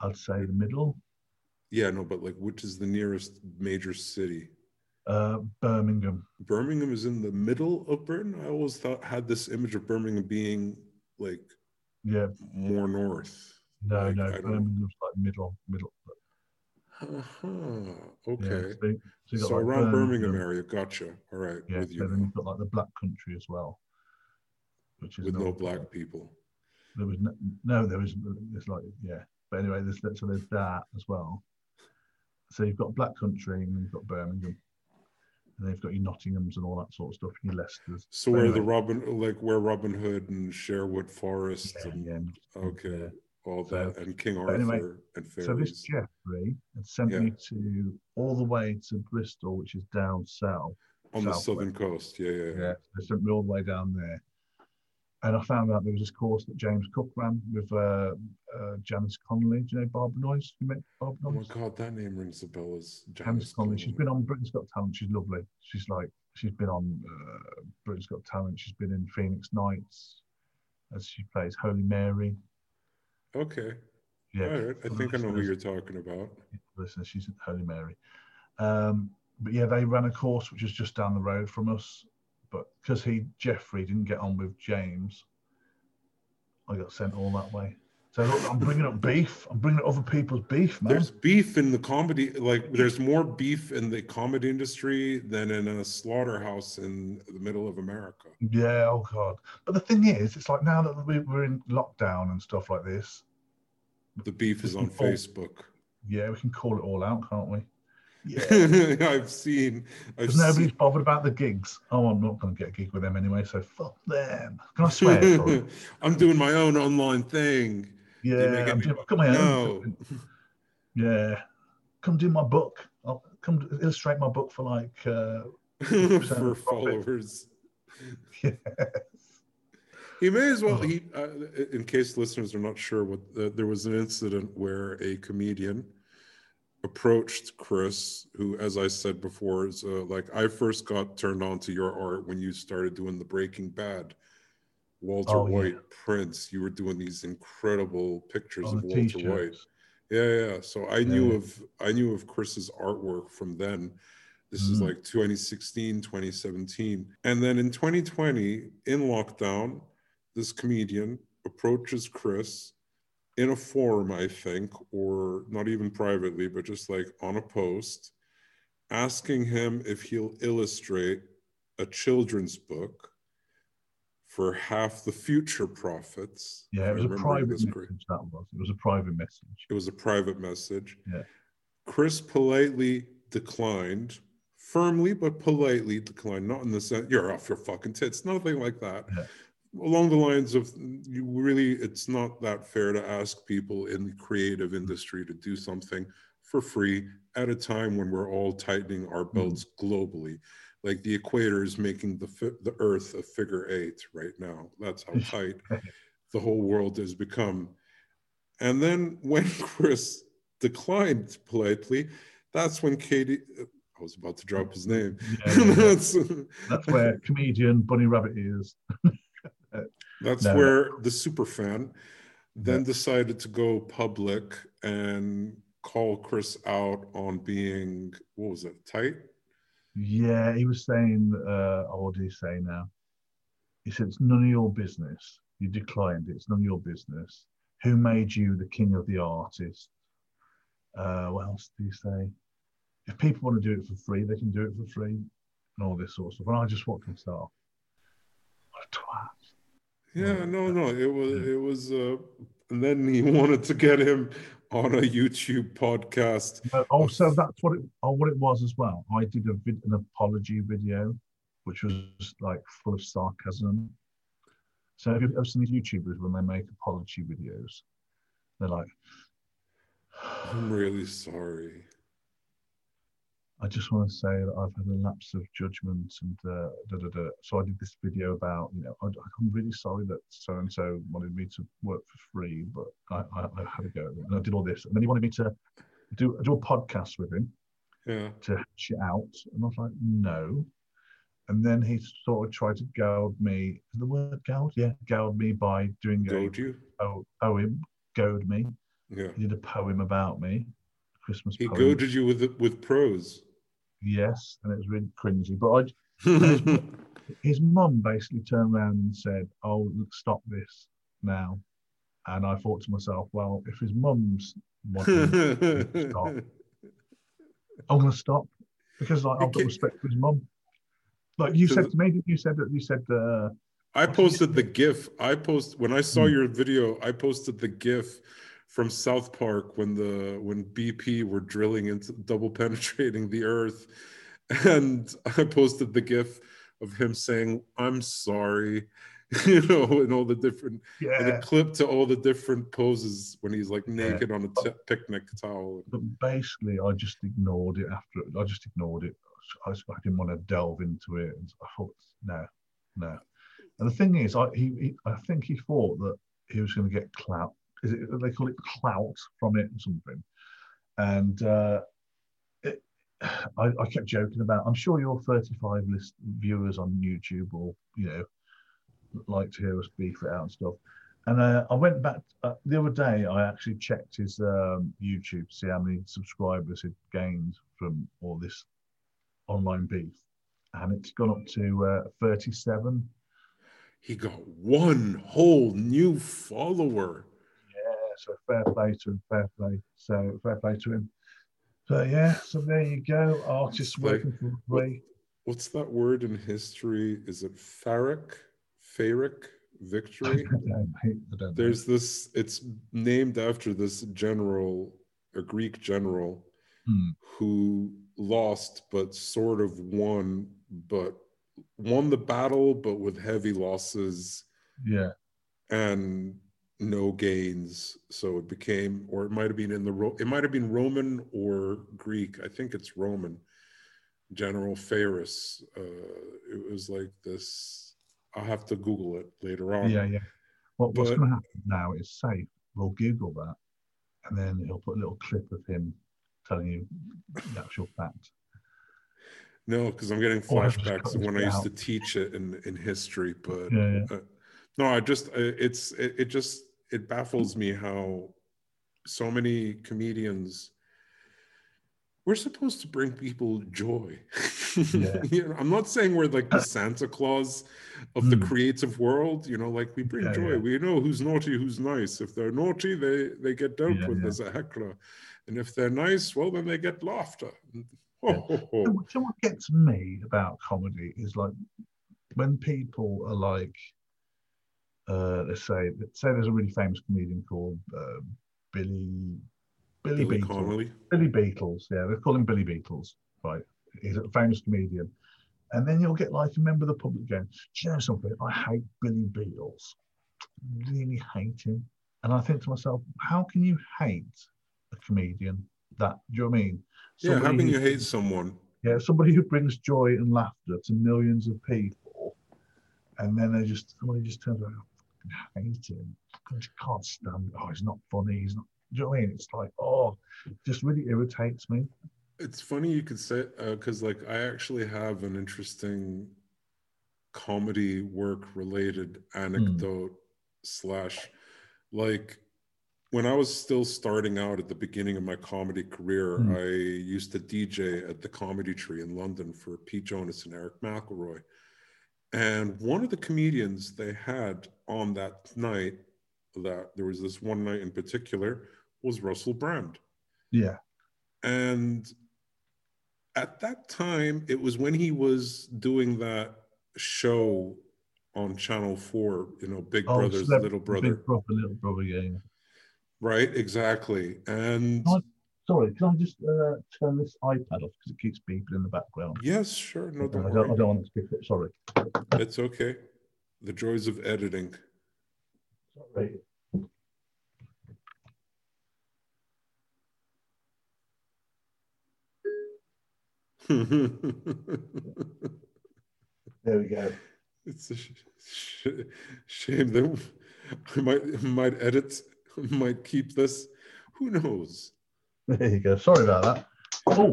I'd say the middle. Yeah, no, but which is the nearest major city? Birmingham. Birmingham is in the middle of Britain? I always had this image of Birmingham being more north. No, Birmingham's middle. Okay. Yeah, so around Birmingham area, gotcha. All right. Yeah, with you. Then you've got the black country as well, which is with no black people. There was But anyway, there's that as well. So you've got black country, and you've got Birmingham, and they've got your Nottinghams and all that sort of stuff, your Leicesters. So where Robin Hood and Sherwood Forest, and King Arthur and fairies. So this Geoffrey had sent me to all the way to Bristol, which is down south on the southern coast. Yeah. They sent me all the way down there, and I found out there was this course that James Cook ran with Janice Connolly. Do you know Barbara Noyes? You met Barbara Noyes? Oh my God, that name rings a bell. Janice Connolly. She's been on Britain's Got Talent. She's lovely. She's been on Britain's Got Talent. She's been in Phoenix Nights as she plays Holy Mary. Okay. Yeah. All right. I think I know who you're talking about. Listen, she's in Holy Mary. But yeah, they ran a course which is just down the road from us. But because Geoffrey didn't get on with James, I got sent all that way. So look, I'm bringing up beef. I'm bringing up other people's beef, man. There's beef in the comedy. There's more beef in the comedy industry than in a slaughterhouse in the middle of America. Yeah, oh God. But the thing is, it's now that we're in lockdown and stuff like this. The beef is on Facebook. Yeah, we can call it all out, can't we? Yeah, Because nobody's bothered about the gigs. Oh, I'm not going to get a gig with them anyway, so fuck them. Can I swear? I'm doing my own online thing. Yeah, I've got my own. Yeah, come do my book. I'll come illustrate my book for for followers. Yes. He may as well. In case listeners are not sure, there was an incident where a comedian approached Chris, who, as I said before, is I first got turned on to your art when you started doing the Breaking Bad. Walter White prints. You were doing these incredible pictures of Walter White. Yeah. So I knew of Chris's artwork from then. This is 2016, 2017. And then in 2020, in lockdown, this comedian approaches Chris in a forum, I think, or not even privately, but just on a post, asking him if he'll illustrate a children's book for half the future profits. Yeah, it was a private message, that was. It was a private message. It was a private message. Yeah. Chris politely declined, firmly but politely declined, not in the sense, you're off your fucking tits, nothing like that. Yeah. Along the lines of, it's not that fair to ask people in the creative industry to do something for free at a time when we're all tightening our belts globally. The equator is making the Earth a figure 8 right now. That's how tight the whole world has become. And then when Chris declined politely, that's when Katie... I was about to drop his name. Yeah. That's where comedian Bunny Rabbit is. Where the superfan then decided to go public and call Chris out on being, what was it, tight? Yeah, he was saying, what did he say now? He said, it's none of your business. You declined it. It's none of your business. Who made you the king of the artists? What else do you say? If people want to do it for free, they can do it for free, and all this sort of stuff. And I just watched myself. What a twat. Yeah, no, it was. And then he wanted to get him on a YouTube podcast. Also, that's what it was as well. I did an apology video, which was just like full of sarcasm. So have you ever seen these YouTubers when they make apology videos? They're like, I'm really sorry. I just want to say that I've had a lapse of judgment and So I did this video about, I'm really sorry that so-and-so wanted me to work for free, but I had a go at it. And I did all this. And then he wanted me to do a podcast with him to hash it out. And I was like, no. And then he sort of tried to goad me. Is the word goad? Yeah, goad me by doing a poem. Goad me. Yeah. He did a poem about me. Christmas he poem. Goaded you with prose. Yes, and it was really cringy. But his mum basically turned around and said, "Oh, stop this now." And I thought to myself, "Well, if his mum's wanting to stop, I'm going to stop because I've got respect for his mum." Like you said to me, didn't you said that you said. I posted the GIF. When I saw your video, I posted the GIF from South Park when BP were drilling into double penetrating the earth, and I posted the GIF of him saying, "I'm sorry," and all the different and a clip to all the different poses when he's like naked on a picnic towel. But basically, I just ignored it. I didn't want to delve into it. And I thought, no. And the thing is, I think he thought that he was going to get clout. Is it, they call it clout from it or something. And I kept joking about, I'm sure your 35 list viewers on YouTube will, like to hear us beef it out and stuff. And I went back the other day, I actually checked his YouTube to see how many subscribers he'd gained from all this online beef. And it's gone up to 37. He got one whole new follower. So fair play. So fair play to him. So so there you go. Artists working for free. What's that word in history? Is it Farrakh victory? There's this. It's named after this general, a Greek general, who lost but sort of won, but won the battle, but with heavy losses. Yeah, and no gains, so it became, or it might have been it might have been Roman or Greek. I think it's Roman. General Farus. It was like this. I'll have to Google it later on. Yeah. What's going to happen now is Saif will Google that, and then he'll put a little clip of him telling you the actual fact. No, because I'm getting flashbacks of when I used to teach it in history, but. Yeah. No, it baffles me how so many comedians, we're supposed to bring people joy. Yeah. I'm not saying we're like the Santa Claus of the creative world, like we bring joy. Yeah. We know who's naughty, who's nice. If they're naughty, they get dealt with as a heckler. And if they're nice, well, then they get laughter. So what gets me about comedy is like when people are like, let's say there's a really famous comedian called Billy Beatles. Connolly. Billy Beatles, they call him Billy Beatles, right? He's a famous comedian. And then you'll get like a member of the public going, do you know something? I hate Billy Beatles. I really hate him. And I think to myself, how can you hate a comedian that, do you know what I mean? Somebody how can you hate someone? Yeah, somebody who brings joy and laughter to millions of people. And then somebody just turns around, hate him. I just can't stand it. Oh, he's not funny. He's not. Do you know what I mean? It's like, it just really irritates me. It's funny you could say, because I actually have an interesting comedy work related anecdote slash when I was still starting out at the beginning of my comedy career, I used to DJ at the Comedy Tree in London for Pete Jonas and Eric McElroy. And one of the comedians they had on that night, that there was this one night in particular, was Russell Brand. Yeah. And at that time, it was when he was doing that show on Channel 4, you know, Big Brother's Little Brother. Big Brother, Little Brother game. Right, exactly. And can I just turn this iPad off because it keeps beeping in the background? Yes, sure. No, I don't want to skip it. Sorry. It's okay. The joys of editing. Sorry. There we go. It's a shame that I might edit, might keep this. Who knows? There you go. Sorry about that. Oh,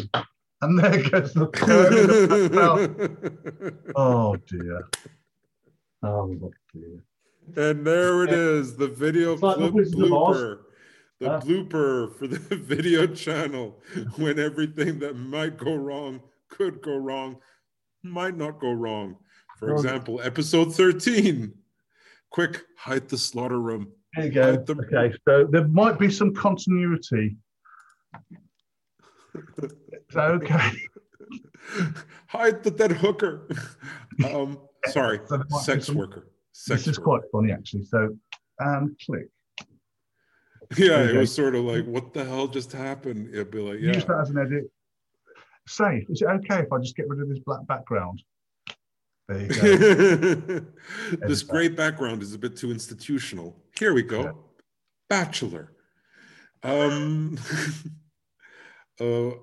and there goes the curve. Oh dear. Oh dear. And there it is, the video clip blooper. The blooper for the video channel, when everything that might go wrong, could go wrong, might not go wrong. For example, episode 13. Quick, hide the slaughter room. There you go. Okay, so there might be some continuity. It's okay. Hide the dead hooker. Sorry, so sex worker. Sex this worker. Is quite funny, actually. So, click. Yeah, it was sort of like, what the hell just happened? It'd be like, yeah. Use that as an edit. Safe. Is it okay if I just get rid of this black background? There you go. This grey background is a bit too institutional. Here we go. Yeah. Bachelor. Russell Brand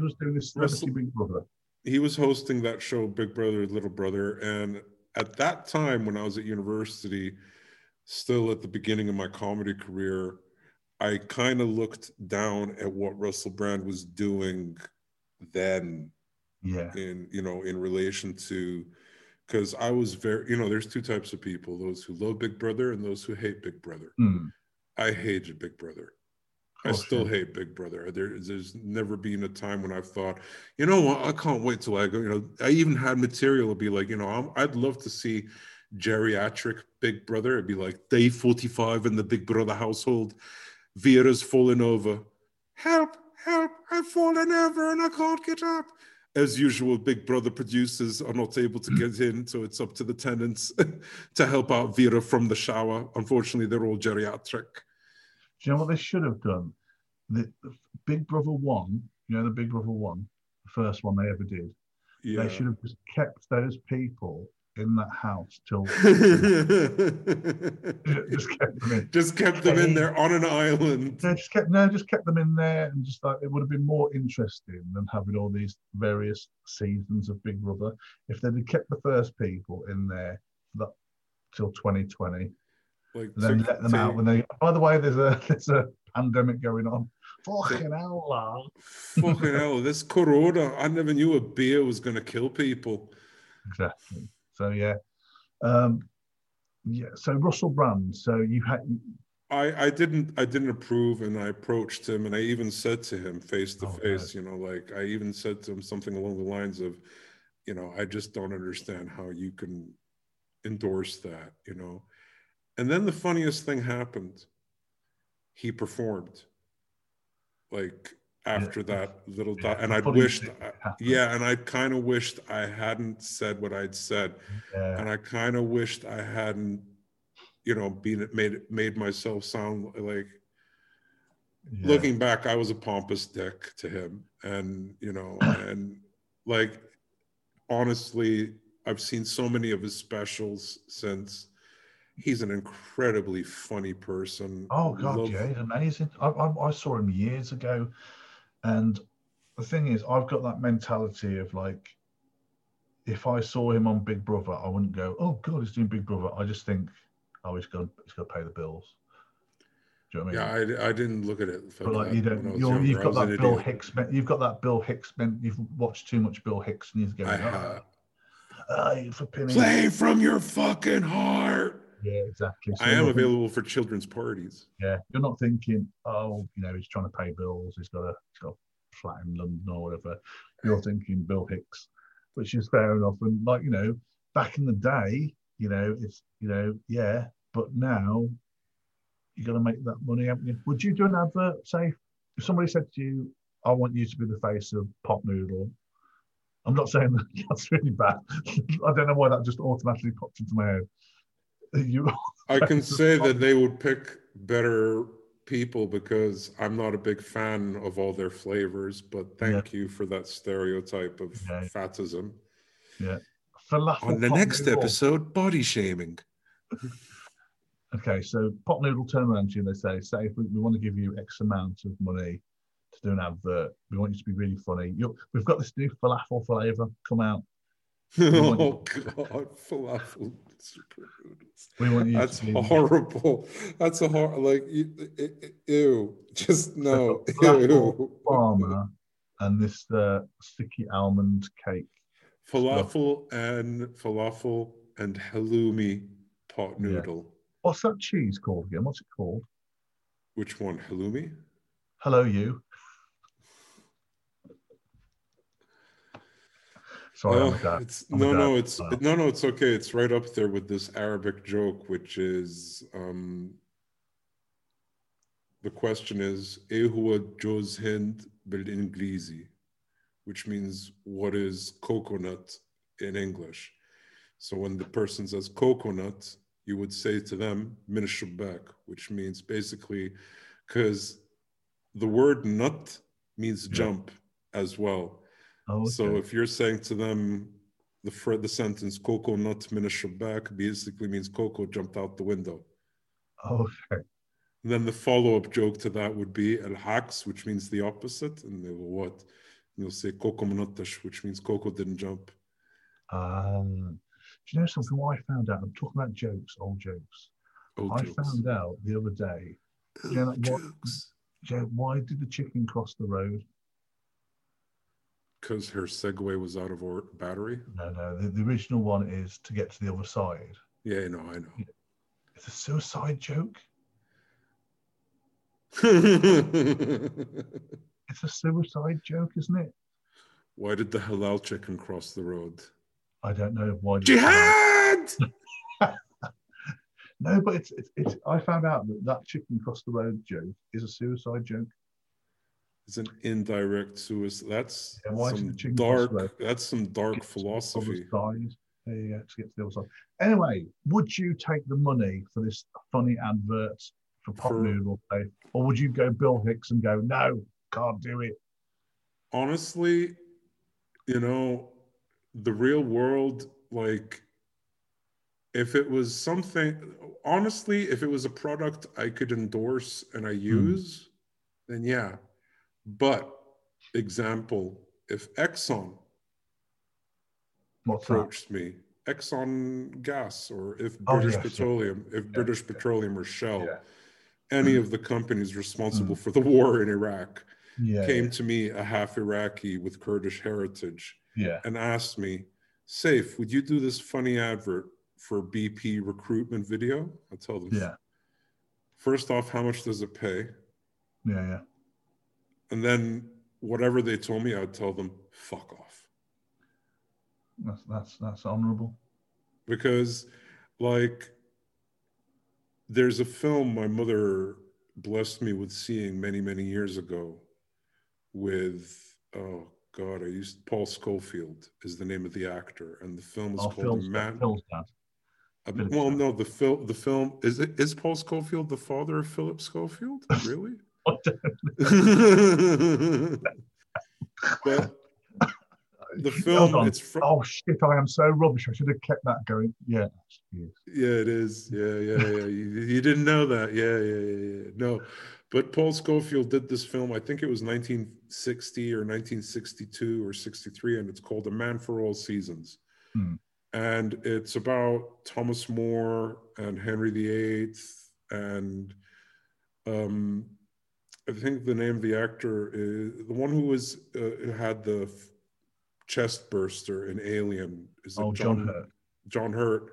was doing this celebrity Big Brother. He was hosting that show, Big Brother, Little Brother. And at that time, when I was at university, still at the beginning of my comedy career, I kind of looked down at what Russell Brand was doing then. Yeah. In relation to, because I was very, there's two types of people, those who love Big Brother and those who hate Big Brother. Mm. I hated Big Brother. I still hate Big Brother. There's never been a time when I've thought, I can't wait till I go, I even had material to be like, I'd love to see geriatric Big Brother. It'd be like day 45 in the Big Brother household. Vera's fallen over. Help, I've fallen over and I can't get up. As usual, Big Brother producers are not able to get in, so it's up to the tenants to help out Vera from the shower. Unfortunately, they're all geriatric. Do you know what they should have done? The Big Brother 1, the Big Brother 1, the first one they ever did, yeah. They should have just kept those people in that house till just kept them in there on an island. Just kept them in there, and just like it would have been more interesting than having all these various seasons of Big Brother if they'd kept the first people in there till 2020, like, then let them out when they. By the way, there's a pandemic going on. Fucking hell, lad. Fucking hell, this Corona. I never knew a beer was going to kill people. Exactly. So yeah, So Russell Brand. So you had. I didn't approve, and I approached him, and I even said to him face to face. I even said to him something along the lines of, I just don't understand how you can endorse that. And then the funniest thing happened. He performed. Like after that little dot, and I kind of wished I hadn't said what I'd said, and I kind of wished I hadn't, made myself sound like. Yeah. Looking back, I was a pompous dick to him, and honestly, I've seen so many of his specials since. He's an incredibly funny person. Oh God, he's amazing. I saw him years ago. And the thing is, I've got that mentality of like, if I saw him on Big Brother, I wouldn't go, oh God, he's doing Big Brother. I just think, oh, he's got to pay the bills. Do you know what I mean? Yeah, I didn't look at it. But like, you've got that Bill Hicks, you've watched too much Bill Hicks and he's going, play from your fucking heart. Yeah, exactly. So I am available for children's parties. Yeah, you're not thinking, oh, you know, he's trying to pay bills, he's got a flat in London or whatever. You're thinking Bill Hicks, which is fair enough. And like, you know, back in the day, you know, it's, you know, yeah, but now you got to make that money, haven't you? Would you do an advert? Say if somebody said to you, I want you to be the face of Pop Noodle. I'm not saying that's really bad. I don't know why that just automatically popped into my head. I can say that they would pick better people because I'm not a big fan of all their flavors, but thank you for that stereotype of fatism. Yeah. Falafel on the next episode, body shaming. Okay, so Pop Noodle turn around to you and they say if we want to give you X amount of money to do an advert, we want you to be really funny. We've got this new falafel flavor come out. Oh God, falafel superfoods. That's horrible. That's a horrible, like, ew. Just no. Falafel Farmer and this sticky almond cake. Falafel and halloumi pot noodle. Yeah. What's that cheese called again? What's it called? Which one? Halloumi? Hello, you. Sorry, it's okay. It's right up there with this Arabic joke, which is the question is "Ehua Joz Hind bil Inglisi," which means "What is coconut in English?" So when the person says coconut, you would say to them "Min ash-shabbak," which means basically because the word nut means jump as well. Oh, okay. So if you're saying to them, the sentence "Coco nut min ash-shabbak" basically means Coco jumped out the window. Oh, okay. And then the follow-up joke to that would be al-haks, which means the opposite. And they will what? And you'll say Coco minutash, which means Coco didn't jump. Do you know something? What I found out, I'm talking about jokes, old jokes. Found out the other day. You know, why did the chicken cross the road? Because her Segway was out of battery? No. The original one is to get to the other side. Yeah, I know. It's a suicide joke. It's a suicide joke, isn't it? Why did the halal chicken cross the road? I don't know. Why? Jihad! No, but it's. I found out that chicken cross the road joke is a suicide joke. It's an indirect suicide. That's some dark philosophy. Anyway, would you take the money for this funny advert for Pop Noodle, or would you go Bill Hicks and go, no, can't do it? Honestly, the real world, like, if it was something, honestly, if it was a product I could endorse and I use, then yeah. But, example, if Exxon approached me, Exxon Gas, or if British Petroleum or Shell, any of the companies responsible for the war in Iraq came to me, a half Iraqi with Kurdish heritage, and asked me, Saif, would you do this funny advert for BP recruitment video? I tell them, first off, how much does it pay? Yeah. And then whatever they told me, I'd tell them, fuck off. That's honorable. Because, like, there's a film my mother blessed me with seeing many, many years ago with, Paul Schofield is the name of the actor. And the film is called Man. The film, is Paul Schofield the father of Philip Schofield? Really? But the film, it's from... Oh shit, I am so rubbish, I should have kept that going. Yeah it is. Yeah you didn't know that. Yeah No, but Paul Schofield did this film, I think it was 1960 or 1962 or 63, and it's called A Man for All Seasons. And it's about Thomas More and Henry VIII, and I think the name of the actor is the one who was who had the chest burster in Alien. Is it John Hurt? John Hurt.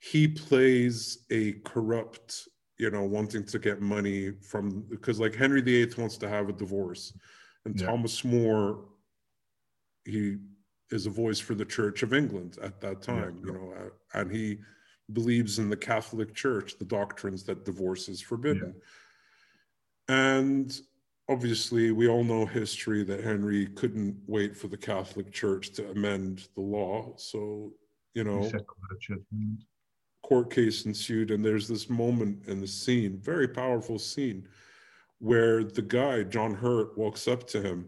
he plays a corrupt, you know, wanting to get money from, because like Henry VIII wants to have a divorce, and Thomas More, he is a voice for the Church of England at that time, you know, and he believes in the Catholic Church, the doctrines that divorce is forbidden. And obviously, we all know history that Henry couldn't wait for the Catholic Church to amend the law. So, you know, court case ensued, and there's this moment in the scene, very powerful scene, where the guy, John Hurt, walks up to him,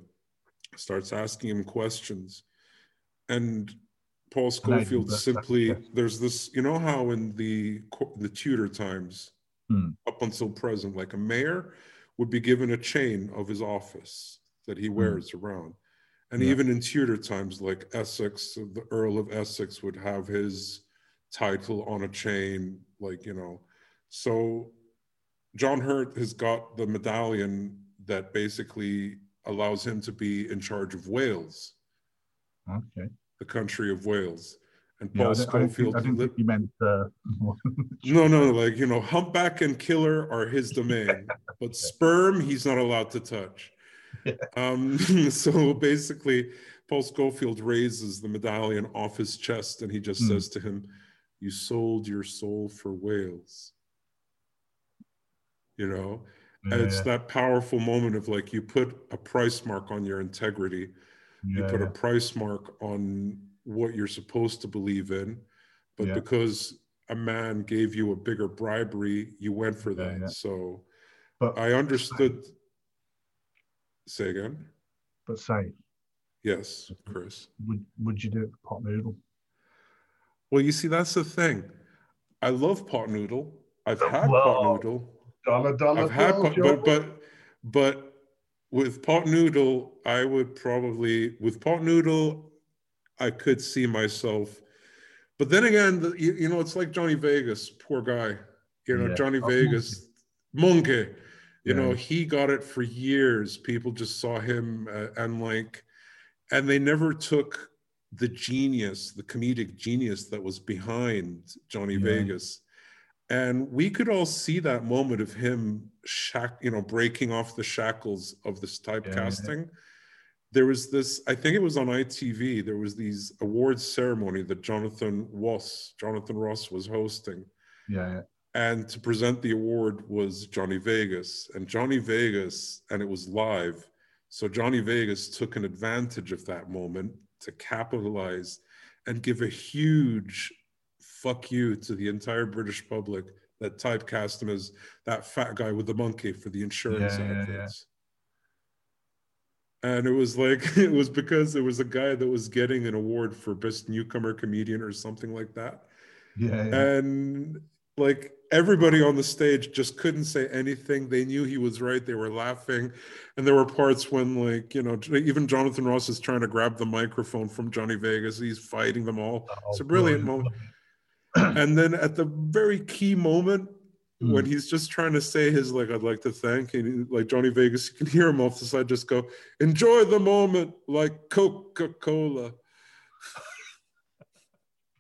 starts asking him questions. And Paul Schofield simply, there's this, you know how in the Tudor times, up until present, like a mayor would be given a chain of his office that he wears around. And even in Tudor times, like Essex, the Earl of Essex would have his title on a chain, like, you know. So John Hurt has got the medallion that basically allows him to be in charge of Wales. Okay. The country of Wales. And Paul Schofield. I didn't think he meant. No, like, you know, humpback and killer are his domain, but sperm he's not allowed to touch. So basically, Paul Schofield raises the medallion off his chest, and he just says to him, "You sold your soul for Wales." You know, and it's that powerful moment of like, you put a price mark on your integrity. You put a price mark on what you're supposed to believe in, but because a man gave you a bigger bribery, you went for that. So but I understood. Say again? But Saif. Yes, Chris. Would you do it for pot noodle? Well, you see, that's the thing. I love pot noodle. I've had pot noodle. But with pot noodle, I would probably, with pot noodle, I could see myself. But then again, you know, it's like Johnny Vegas, poor guy. You know, Johnny Vegas, Monkey. You know, he got it for years. People just saw him and they never took the genius, the comedic genius that was behind Johnny Vegas. And we could all see that moment of him breaking off the shackles of this typecasting. There was this, I think it was on ITV, there was these awards ceremony that Jonathan Ross was hosting. And to present the award was Johnny Vegas, and it was live. So Johnny Vegas took an advantage of that moment to capitalize and give a huge fuck you to the entire British public that typecast him as that fat guy with the monkey for the insurance adverts. And it was because there was a guy that was getting an award for best newcomer comedian or something like that. And like everybody on the stage just couldn't say anything. They knew he was right. They were laughing. And there were parts when, like, you know, even Jonathan Ross is trying to grab the microphone from Johnny Vegas. He's fighting them all. It's a brilliant moment. And then at the very key moment when he's just trying to say his, like, "I'd like to thank," and like Johnny Vegas, you can hear him off the side just go, "Enjoy the moment like Coca-Cola."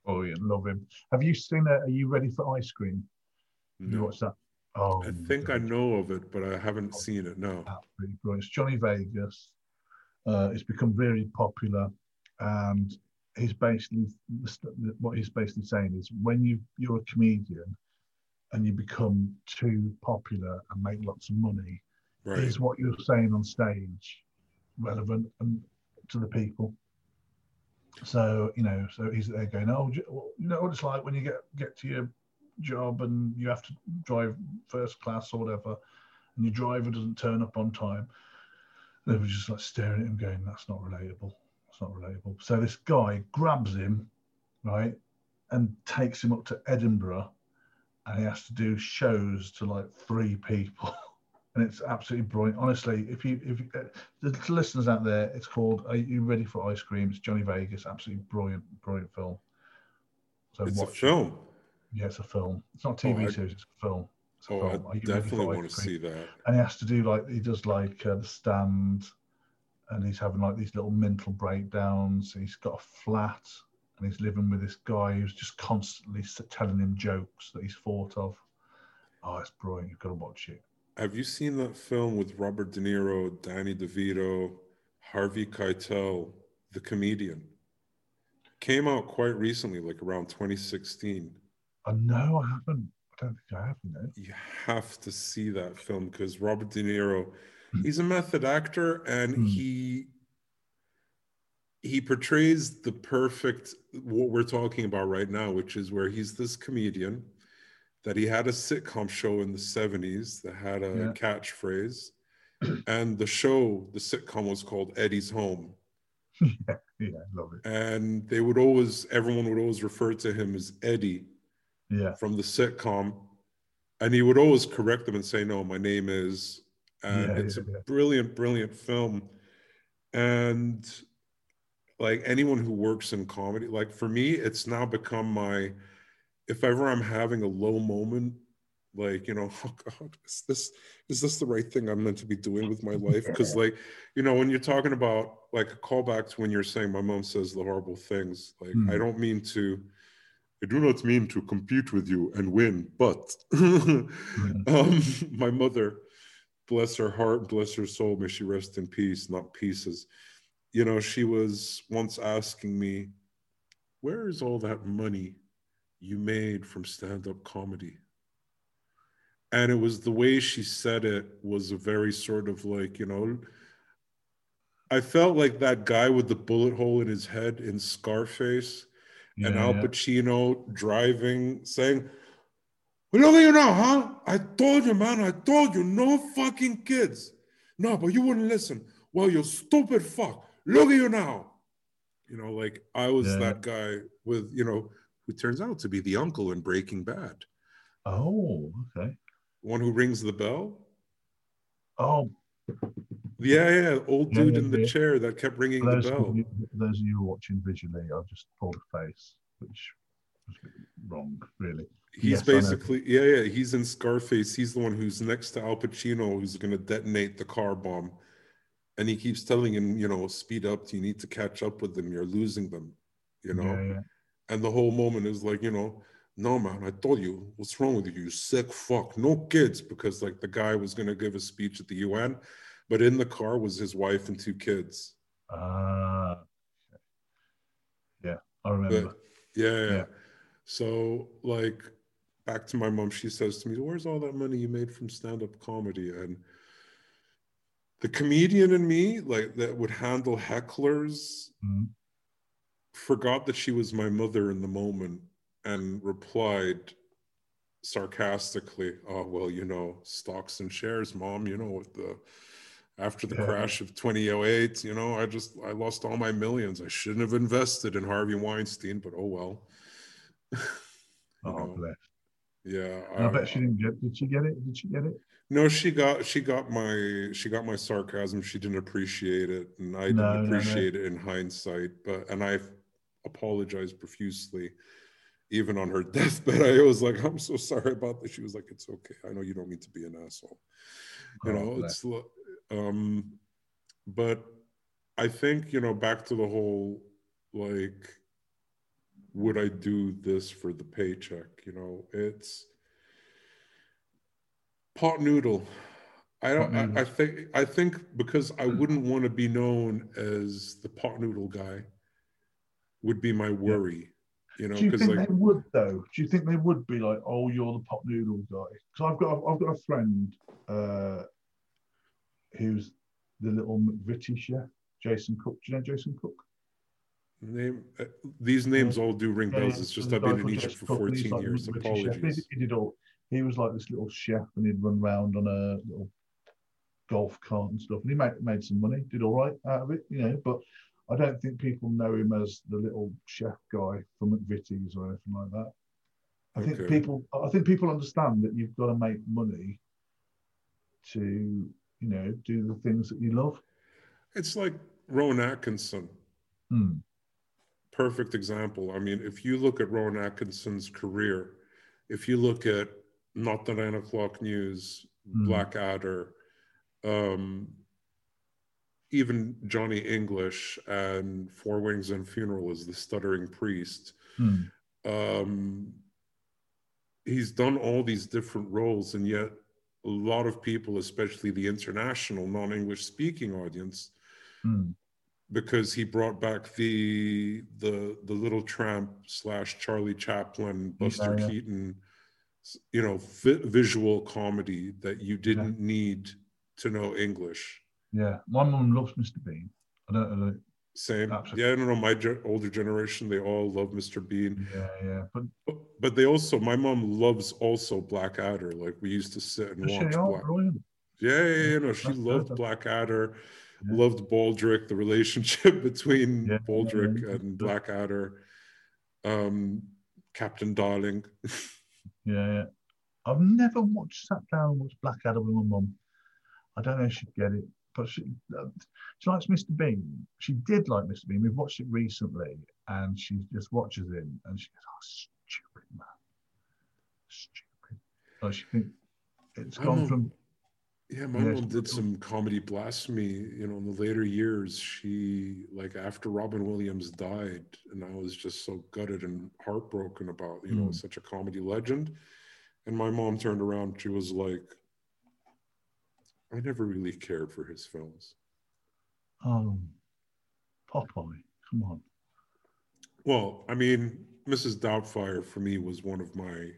Oh, yeah, love him. Have you seen that? Are You Ready for Ice Cream? No. You watch that? Oh, I think I know of it, but I haven't seen it, no. Absolutely brilliant. It's Johnny Vegas. It's become very popular, and he's basically, what he's basically saying is, when you're a comedian and you become too popular and make lots of money, is what you're saying on stage relevant to the people? So, you know, so he's there going, "Oh, you know what it's like when you get to your job and you have to drive first class or whatever, and your driver doesn't turn up on time." They were just like staring at him going, "That's not relatable. It's not relatable." So this guy grabs him, right, and takes him up to Edinburgh, and he has to do shows to like 3 people, and it's absolutely brilliant. Honestly, if the listeners out there, it's called "Are You Ready for Ice Cream?" It's Johnny Vegas. Absolutely brilliant film. So it's a film. Yeah, it's a film. It's not a TV series. It's a film. It's a film. I definitely want to see that. And he has to do The Stand. And he's having like these little mental breakdowns. He's got a flat, and he's living with this guy who's just constantly telling him jokes that he's thought of. Oh, it's brilliant. You've got to watch it. Have you seen that film with Robert De Niro, Danny DeVito, Harvey Keitel, The Comedian? Came out quite recently, like around 2016. No, I haven't. I don't think I have, no. You have to see that film because Robert De Niro, he's a method actor, and he portrays the perfect, what we're talking about right now, which is where he's this comedian that he had a sitcom show in the 70s that had a catchphrase. And the show, the sitcom was called Eddie's Home. Yeah, I love it. And they would always, everyone would always refer to him as Eddie from the sitcom. And he would always correct them and say, no, my name is. And it's a brilliant, brilliant film. And like anyone who works in comedy, like for me, it's now become my, if ever I'm having a low moment, like, you know, oh God, is this the right thing I'm meant to be doing with my life? Because like, you know, when you're talking about like a callback to when you're saying my mom says the horrible things, like I do not mean to compete with you and win, but my mother, bless her heart, bless her soul, may she rest in peace, not pieces. You know, she was once asking me, where is all that money you made from stand-up comedy? And it was the way she said it was a very sort of like, you know, I felt like that guy with the bullet hole in his head in Scarface and Al Pacino driving, saying, well, look at you now, huh? I told you, man, I told you, no fucking kids. No, but you wouldn't listen. Well, you stupid fuck, look at you now. You know, like I was that guy with, you know, who turns out to be the uncle in Breaking Bad. Oh, okay. One who rings the bell? Oh. Yeah, old dude in the chair that kept ringing the bell. Those of you who are watching visually, I've just pulled a face, which was wrong, really. He's basically, he's in Scarface. He's the one who's next to Al Pacino, who's going to detonate the car bomb. And he keeps telling him, you know, speed up. You need to catch up with them. You're losing them, you know? Yeah. And the whole moment is like, you know, no, man, I told you, what's wrong with you, you sick fuck, no kids, because like the guy was going to give a speech at the UN, but in the car was his wife and two kids. I remember. But, so like back to my mom, she says to me, where's all that money you made from stand-up comedy? And the comedian in me, like that would handle hecklers, forgot that she was my mother in the moment and replied sarcastically, oh, well, you know, stocks and shares, mom, you know, with the after the crash of 2008, you know, I lost all my millions. I shouldn't have invested in Harvey Weinstein, but oh, well. Bless. Yeah. I bet she didn't get, did she get it? No, she got my sarcasm. She didn't appreciate it. And I didn't appreciate it in hindsight, and I apologized profusely. Even on her deathbed, I was like, I'm so sorry about this. She was like, it's okay. I know you don't mean to be an asshole. You know, it's, but I think, you know, back to the whole, like, would I do this for the paycheck? You know, it's pot noodle. I think because I wouldn't want to be known as the pot noodle guy would be my worry. Yeah. You know, do you think they would though? Do you think they would be like, "Oh, you're the pot noodle guy"? Because I've got a friend who's the little McVitie chef, Jason Cook. Do you know Jason Cook? These names all do ring bells. It's just I've been in Egypt for 14 years. Apologies. He did all. He was like this little chef, and he'd run around on a little golf cart and stuff. And he made some money, did all right out of it, you know, but. I don't think people know him as the little chef guy from McVitie's or anything like that. I think people understand that you've got to make money to, you know, do the things that you love. It's like Rowan Atkinson. Perfect example. I mean, if you look at Rowan Atkinson's career, if you look at Not the 9 O'Clock News, Blackadder, even Johnny English and Four Weddings and a Funeral as the stuttering priest. Mm. He's done all these different roles, and yet a lot of people, especially the international non-English speaking audience, mm. because he brought back the Little Tramp / Charlie Chaplin, Buster Keaton, you know, visual comedy that you didn't need to know English. Yeah, my mum loves Mr. Bean. I don't. Same. Absolutely. Yeah, I don't know. My older generation, they all love Mr. Bean. Yeah, yeah. But they also, my mum loves also Blackadder. Like we used to sit and watch Blackadder. Yeah, yeah, yeah. No, she loved Blackadder. Yeah. Loved Baldric, the relationship between Baldric and Blackadder. Captain Darling. Yeah, I've never sat down and watched Blackadder with my mum. I don't know if she'd get it, but she likes Mr. Bean. She did like Mr. Bean. We've watched it recently, and she just watches him, and she goes, "Oh, stupid man, stupid." Like she thinks it's gone from. Yeah, my mum did some comedy blasphemy. You know, in the later years, she after Robin Williams died, and I was just so gutted and heartbroken about you know such a comedy legend. And my mom turned around. She was like, "I never really cared for his films." Popeye, come on. Well, I mean, Mrs. Doubtfire for me was one of my.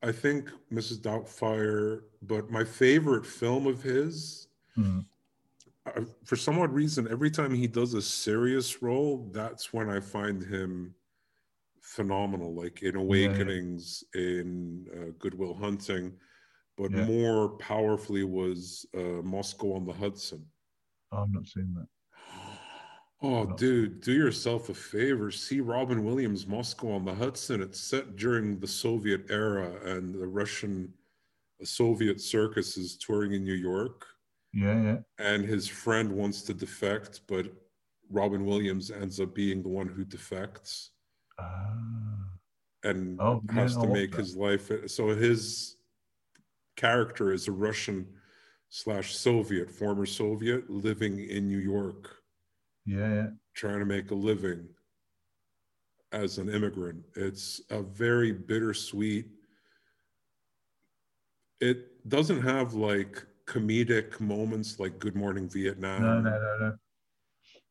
I think Mrs. Doubtfire, but my favorite film of his, for some odd reason, every time he does a serious role, that's when I find him phenomenal, like in Awakenings, in Good Will Hunting, but more powerfully was Moscow on the Hudson. Oh, I've not seen that. Oh, dude, do yourself a favor. See Robin Williams' Moscow on the Hudson. It's set during the Soviet era, and the Soviet circus is touring in New York. Yeah, yeah. And his friend wants to defect, but Robin Williams ends up being the one who defects and has to make his life. So his character is a Russian / Soviet, former Soviet, living in New York. Yeah, trying to make a living as an immigrant. It's a very bittersweet. It doesn't have comedic moments like Good Morning Vietnam. No.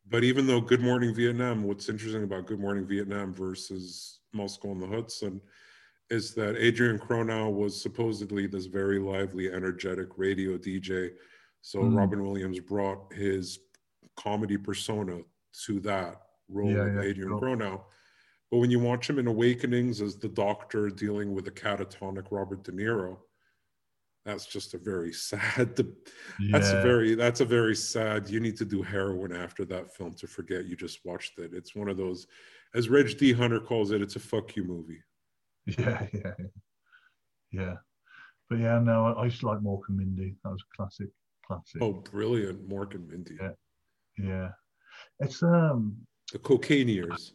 But even though Good Morning Vietnam, what's interesting about Good Morning Vietnam versus Moscow on the Hudson is that Adrian Cronau was supposedly this very lively, energetic radio DJ. So Robin Williams brought his comedy persona to that role of Adrian Cronau. But when you watch him in Awakenings as the doctor dealing with a catatonic Robert De Niro, that's just a very sad. That's a very sad. You need to do heroin after that film to forget you just watched it. It's one of those, as Reg D. Hunter calls it, it's a fuck you movie. Yeah. But I used to like Mork and Mindy. That was a classic. Oh, brilliant, Mork and Mindy. Yeah. Yeah, it's the cocaine years.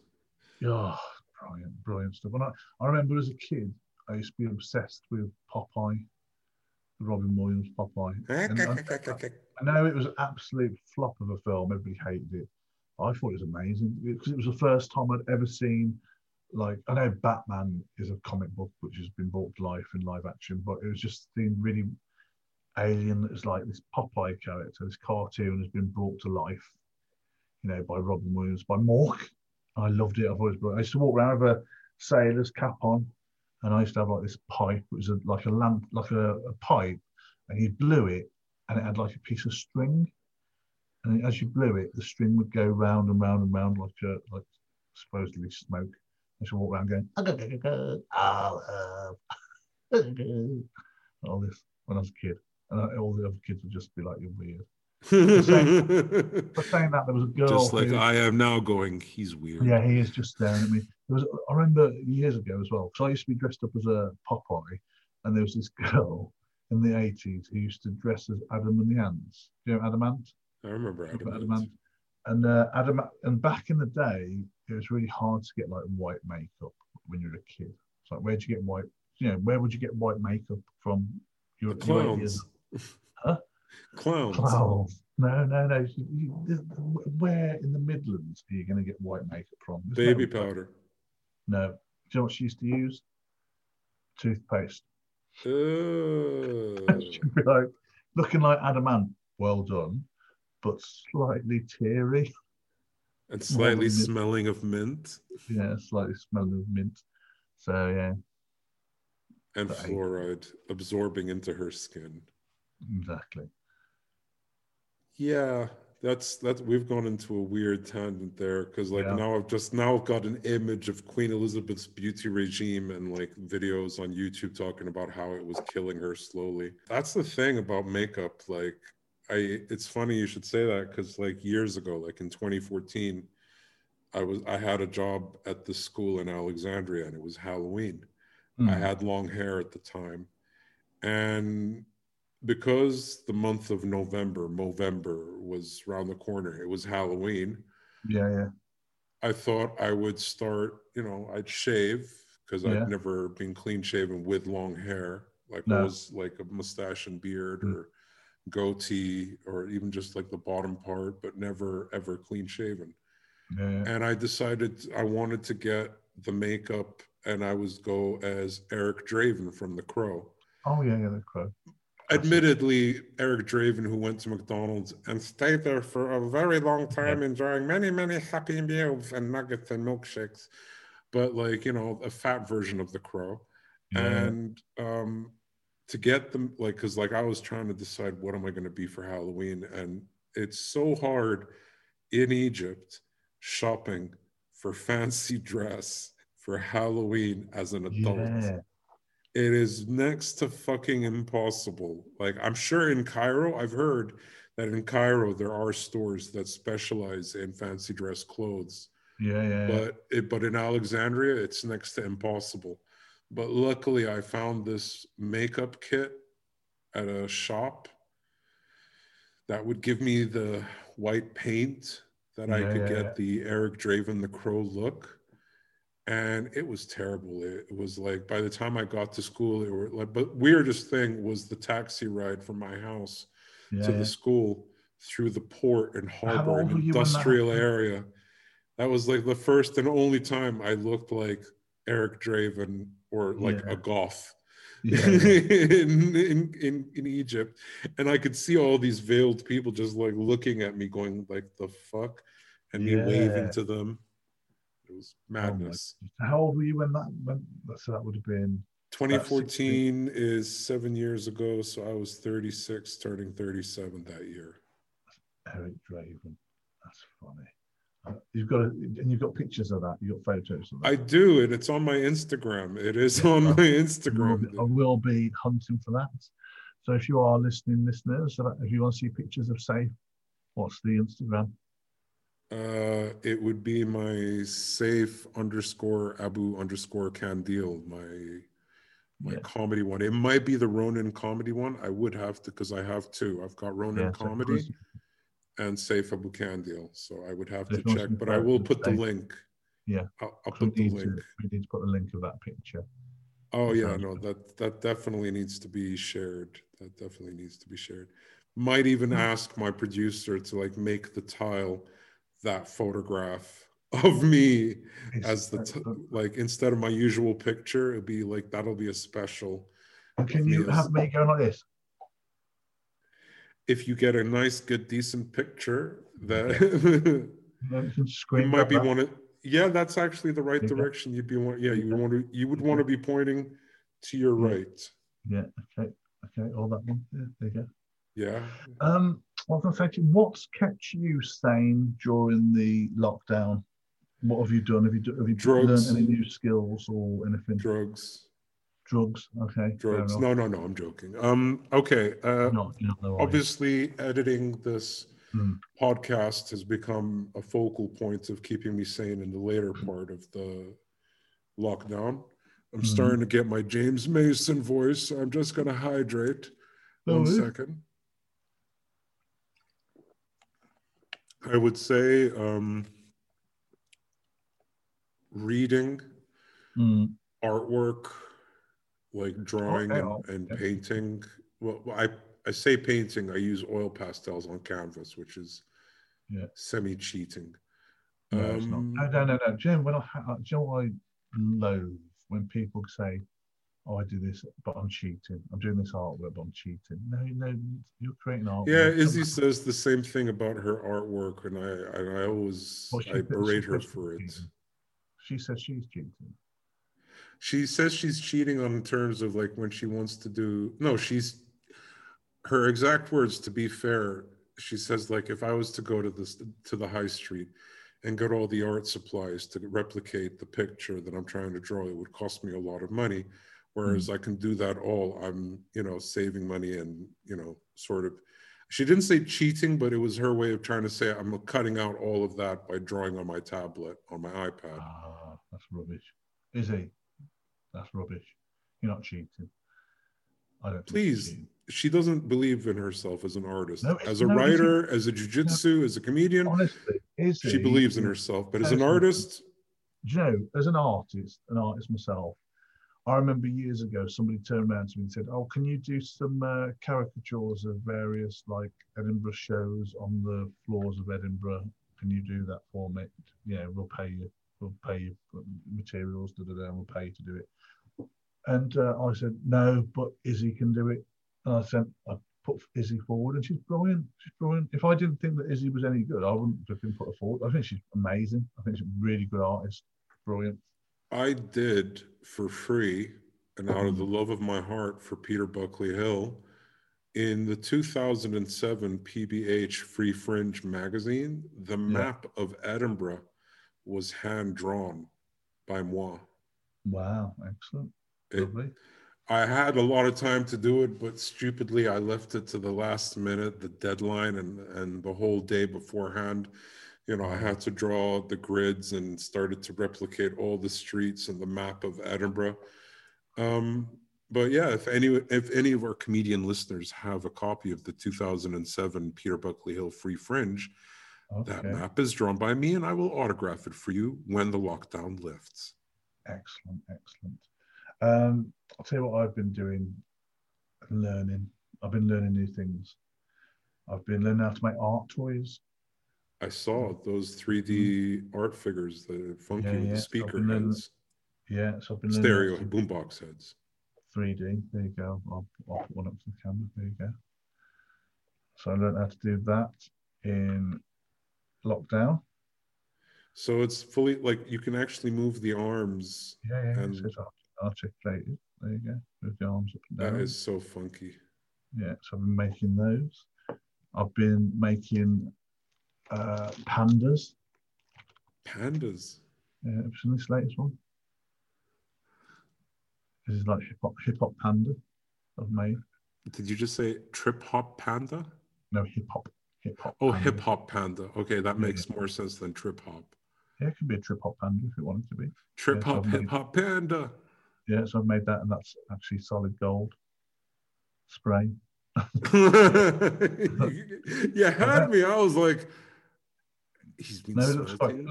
Oh, brilliant stuff. And I remember as a kid, I used to be obsessed with Popeye, Robin Williams Popeye. And I know it was an absolute flop of a film. Everybody hated it. I thought it was amazing because it was the first time I'd ever seen. I know Batman is a comic book which has been brought to life in live action, but it was just being really alien. That was this Popeye character, this cartoon has been brought to life, by Robin Williams, by Mork. I loved it. I used to walk around with a sailor's cap on, and I used to have this pipe. It was a lamp, a pipe, and you blew it, and it had a piece of string, and as you blew it, the string would go round and round and round like supposedly smoke. I used to walk around going, all this when I was a kid. And all the other kids would just be like, "You're weird." For saying that, there was a girl. Just like I am now going, "He's weird." Yeah, he is just staring at me. I remember years ago as well, because I used to be dressed up as a Popeye, and there was this girl in the 80s who used to dress as Adam and the Ants. Do you know Adam Ant? I remember Adam Ant. And and back in the day, it was really hard to get white makeup when you're a kid. It's where'd you get white? Where would you get white makeup from? The clowns. Huh? Clowns. No. Where in the Midlands are you going to get white makeup from? There's baby powder. No. Do you know what she used to use? Toothpaste. She'd be like, looking like Adamant, well done, but slightly teary. And slightly smelling of mint. Yeah, slightly smelling of mint. So, yeah. And but fluoride absorbing into her skin. Exactly. Yeah, that's we've gone into a weird tangent there because now I've got an image of Queen Elizabeth's beauty regime and like videos on YouTube talking about how it was killing her slowly. That's the thing about makeup. Like, it's funny you should say that because like years ago, like in 2014, I had a job at the school in Alexandria and it was Halloween. Mm. I had long hair at the time, and because the month of Movember was around the corner, it was Halloween. Yeah. I thought I would start, I'd shave because I'd never been clean shaven with long hair. Like it was like a mustache and beard or goatee or even just like the bottom part, but never ever clean shaven. Yeah. And I decided I wanted to get the makeup and I was go as Eric Draven from The Crow. Oh yeah, The Crow. Admittedly, Eric Draven, who went to McDonald's and stayed there for a very long time, enjoying many, many happy meals and nuggets and milkshakes, but like, a fat version of The Crow. Yeah. And to get them, like, because like I was trying to decide what am I going to be for Halloween, and it's so hard in Egypt shopping for fancy dress for Halloween as an adult. Yeah. It is next to fucking impossible. Like, I'm sure in Cairo, I've heard that in Cairo, there are stores that specialize in fancy dress clothes. Yeah. But in Alexandria, it's next to impossible. But luckily, I found this makeup kit at a shop that would give me the white paint that I could get the Eric Draven, The Crow look. And it was terrible. It was like, by the time I got to school, but weirdest thing was the taxi ride from my house to the school through the port and harbor and industrial area. That was like the first and only time I looked like Eric Draven or like a goth in Egypt. And I could see all these veiled people just like looking at me going like, the fuck? And me waving to them. It was madness. Oh, how old were you so that would have been 2014 is 7 years ago, so I was 36 turning 37 that year. Eric Draven, that's funny. You've got pictures of that, you've got photos of that. I do, and it's on my Instagram. It is on my Instagram. I will be hunting for that. So if you are listeners, if you want to see pictures of Saif, what's the Instagram? It would be my Saif_Abu_Khandil, my comedy one. It might be the Ronin comedy one. I would have to, because I have two. I've got Ronin comedy and Saif Abu Khandil. So I would have to check, but I will put the link. Yeah, I'll put the link. We need to put the link of that picture. Oh yeah, no, that definitely needs to be shared. That definitely needs to be shared. Might even ask my producer to like make the tile that photograph of me as the like instead of my usual picture, it'd be like that'll be a special. And can you have me going like this? If you get a nice, good, decent picture, that you might be wanting. Yeah, that's actually the right direction. You would want to be pointing to your right. Yeah. Okay. All that one. Yeah, there you go. Yeah. I was going to say to you, what's kept you sane during the lockdown? What have you done? Have you learned any new skills or anything? Drugs. Okay. Drugs. No. I'm joking. Okay. Obviously, editing this podcast has become a focal point of keeping me sane in the later part of the lockdown. I'm starting to get my James Mason voice. I'm just going to hydrate. One second. I would say reading, artwork, like drawing and painting. Well, I I say painting, I use oil pastels on canvas, which is semi-cheating. No, it's not. No. Jim, when do you know what I loathe? When people say, oh, I do this, but I'm cheating. I'm doing this artwork, but I'm cheating. No, you're creating artwork. Yeah, Izzy says the same thing about her artwork, and I always berate her for it. She says she's cheating. She says she's cheating on terms of like when she wants to do... No, she's... Her exact words, to be fair, she says, like, if I was to go to the high street and get all the art supplies to replicate the picture that I'm trying to draw, it would cost me a lot of money. Whereas I can do that all, I'm, saving money and, sort of, she didn't say cheating, but it was her way of trying to say, I'm cutting out all of that by drawing on my tablet, on my iPad. Ah, that's rubbish. Izzy, that's rubbish. You're not cheating. I don't Please, she doesn't believe in herself as an artist. No, as a writer, as a jiu-jitsu, as a comedian, honestly, Izzy, she believes in herself. But as an artist... Joe, as an artist myself, I remember years ago, somebody turned around to me and said, oh, can you do some caricatures of various, like, Edinburgh shows on the floors of Edinburgh? Can you do that for me? Yeah, we'll pay you for materials, we'll pay you to do it. And I said, no, but Izzy can do it. And I put Izzy forward, and she's brilliant. If I didn't think that Izzy was any good, I wouldn't have been put forward. I think she's amazing. I think she's a really good artist. Brilliant. I did for free and out of the love of my heart for Peter Buckley Hill in the 2007 PBH Free Fringe magazine. The map of Edinburgh was hand drawn by moi. Wow, excellent. Lovely. I had a lot of time to do it, but stupidly I left it to the last minute, the deadline, and the whole day beforehand. I had to draw the grids and started to replicate all the streets and the map of Edinburgh. But yeah, if any of our comedian listeners have a copy of the 2007 Peter Buckley Hill Free Fringe, that map is drawn by me, and I will autograph it for you when the lockdown lifts. Excellent. I'll tell you what I've been doing, learning. I've been learning new things. I've been learning how to make art toys. I saw those 3D art figures that are funky with the speaker heads. Yeah, so I've been stereo and boombox heads. 3D, there you go. I'll put one up to the camera, there you go. So I learned how to do that in lockdown. So it's fully, like, you can actually move the arms. Yeah, and it's articulated. There you go, move the arms up and down. That is so funky. Yeah, so I've been making those. I've been making... pandas. Yeah, have you seen this latest one? This is like hip hop panda I've made. Did you just say trip hop panda? No, hip hop. Oh, hip hop panda. Okay, that makes more sense than trip hop. Yeah, it could be a trip hop panda if it wanted to be. Trip hop, hip hop panda. Yeah, so I've made that, and that's actually solid gold spray. You had me. I was like, he's been smelting.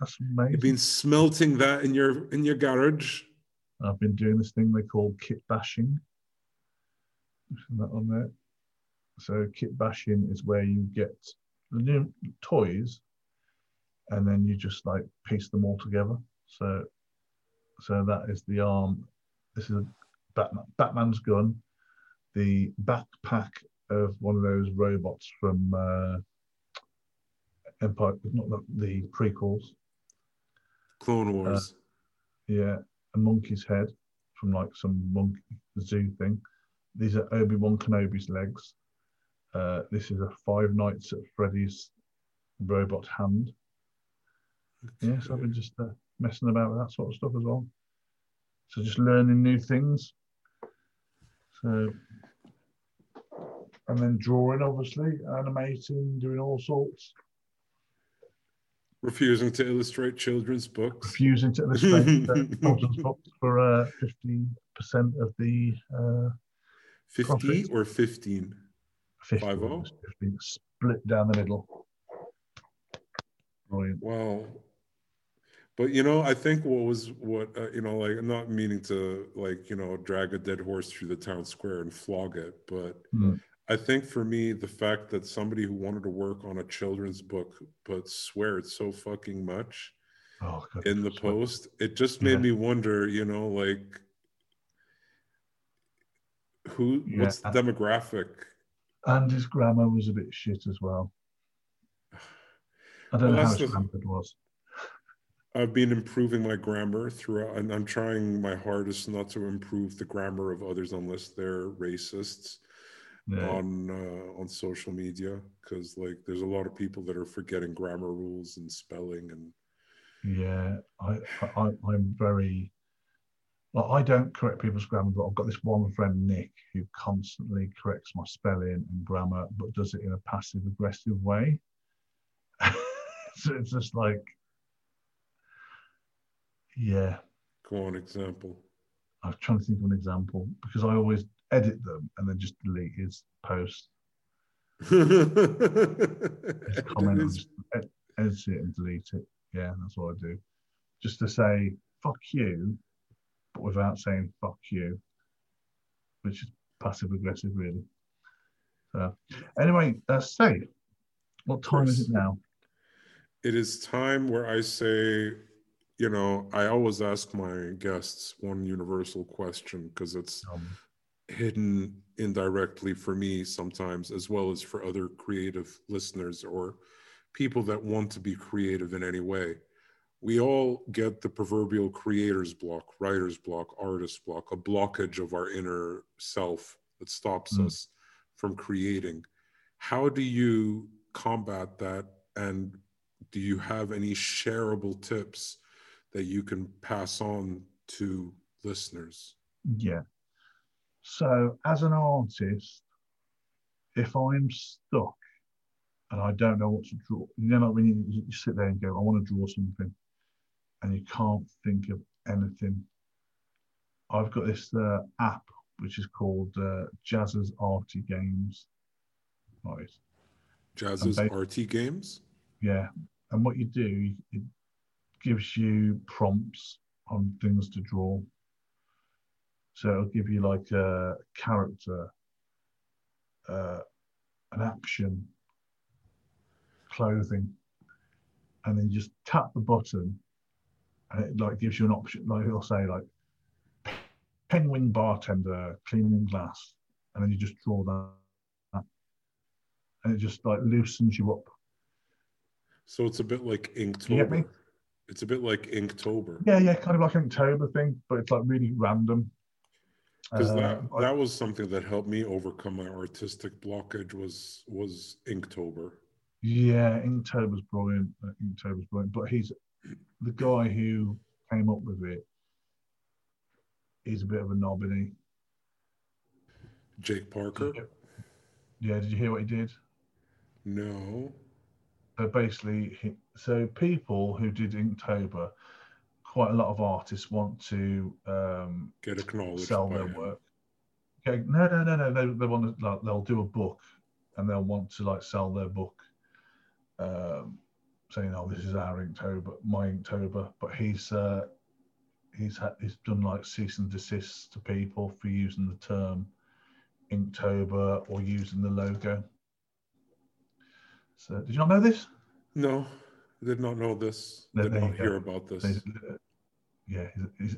That's amazing. You've been smelting that in your garage. I've been doing this thing they call kit bashing. That on there. So kit bashing is where you get the new toys, and then you just like piece them all together. So that is the arm. This is Batman's gun. The backpack of one of those robots from Empire, not the prequels. Clone Wars. A monkey's head from like some monkey zoo thing. These are Obi-Wan Kenobi's legs. This is a Five Nights at Freddy's robot hand. Okay. Yeah, so I've been just messing about with that sort of stuff as well. So just learning new things. And then drawing, obviously, animating, doing all sorts. Refusing to illustrate children's books. Refusing to illustrate children's books for 15% of the 50 profit. Or 15? 50. 15, split down the middle. Brilliant. Wow. But, you know, I think what I'm not meaning to, drag a dead horse through the town square and flog it. But I think for me, the fact that somebody who wanted to work on a children's book, but swear it so fucking much in the post, it just made me wonder, what's the demographic? And his grammar was a bit shit as well. I don't know how Stanford was. I've been improving my grammar throughout, and I'm trying my hardest not to improve the grammar of others unless they're racists on social media, because there's a lot of people that are forgetting grammar rules and spelling and. Yeah, I'm very. Like, I don't correct people's grammar, but I've got this one friend, Nick, who constantly corrects my spelling and grammar, but does it in a passive-aggressive way. So it's just like. Yeah. Go on, example. I was trying to think of an example because I always edit them and then just delete his post. His comment, I just edit it and delete it. Yeah, that's what I do. Just to say, fuck you, but without saying fuck you, which is passive aggressive, really. So, anyway, Saif, what time is it now? It is time where I say... I always ask my guests one universal question because it's hidden indirectly for me sometimes, as well as for other creative listeners or people that want to be creative in any way. We all get the proverbial creator's block, writer's block, artist's block, a blockage of our inner self that stops us from creating. How do you combat that? And do you have any shareable tips that you can pass on to listeners? Yeah. So as an artist, if I'm stuck and I don't know what to draw, when you sit there and go, I want to draw something, and you can't think of anything. I've got this app, which is called Jazz's Arty Games. Right. Jazz's Arty Games? Yeah. And what you do, it gives you prompts on things to draw. So it'll give you like a character, an action, clothing, and then you just tap the button and it like gives you an option. Like it'll say like penguin bartender cleaning glass, and then you just draw that. And it just like loosens you up. So it's a bit like Inktober. You get me? It's a bit like Inktober. Yeah, kind of like an Inktober thing, but it's like really random. Because that was something that helped me overcome my artistic blockage was Inktober. Yeah, Inktober's brilliant. But he's the guy who came up with it. He's a bit of a knob, isn't he? Jake Parker. Yeah, did you hear what he did? No. So basically, people who did Inktober, quite a lot of artists want to get acknowledged, sell their work. Okay. No. They want to. Like, they'll do a book, and they'll want to like sell their book, saying, "Oh, this is our Inktober, my Inktober." But he's done like cease and desist to people for using the term Inktober or using the logo. So, did you not know this? No, I did not know this. I did not hear about this. Yeah,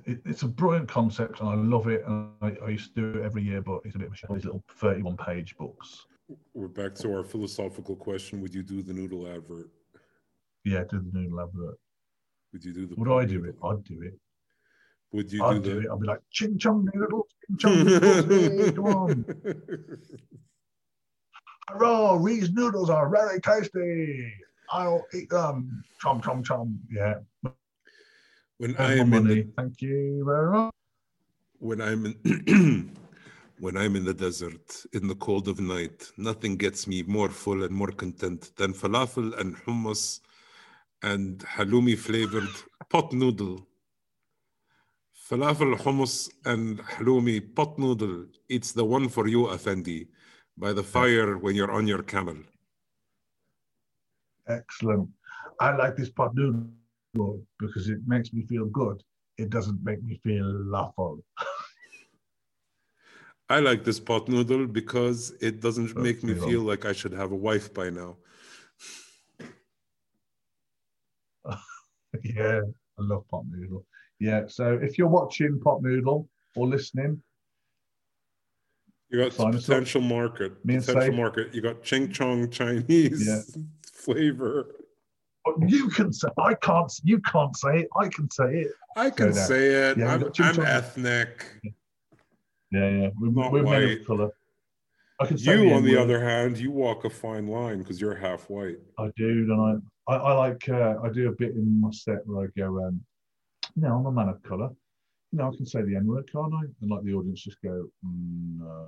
it's a brilliant concept, and I love it. And I used to do it every year, but it's a bit of a show. These little 31-page books. We're back to our philosophical question: would you do the noodle advert? Yeah, do the noodle advert. Would you do the? Would I do it? I'd do it. Would you do it? I'd be like, ching chong noodles, ching chong noodles, hey, come on. Hurrah, these noodles are very tasty. I'll eat them. Chom, chom, chom. Yeah. Thank you very much. When I'm in the desert, in the cold of night, nothing gets me more full and more content than falafel and hummus and halloumi-flavored pot noodle. Falafel, hummus, and halloumi pot noodle. It's the one for you, Effendi. By the fire when you're on your camel. Excellent. I like this pot noodle good because it makes me feel good. It doesn't make me feel laughable. I like this pot noodle because it doesn't make me feel like I should have a wife by now. Yeah, I love pot noodle. Yeah, so if you're watching pot noodle or listening, you got potential market. You got ching chong Chinese flavor. You can say I can't. You can't say it. I can say it. I can say it. Yeah, I'm ethnic. Yeah. We're made of color. I can say you, on the other hand, you walk a fine line because you're half white. I do, and I like. I do a bit in my set where I go, I'm a man of color. No, I can say the N-word, can't I? And like the audience just go, no.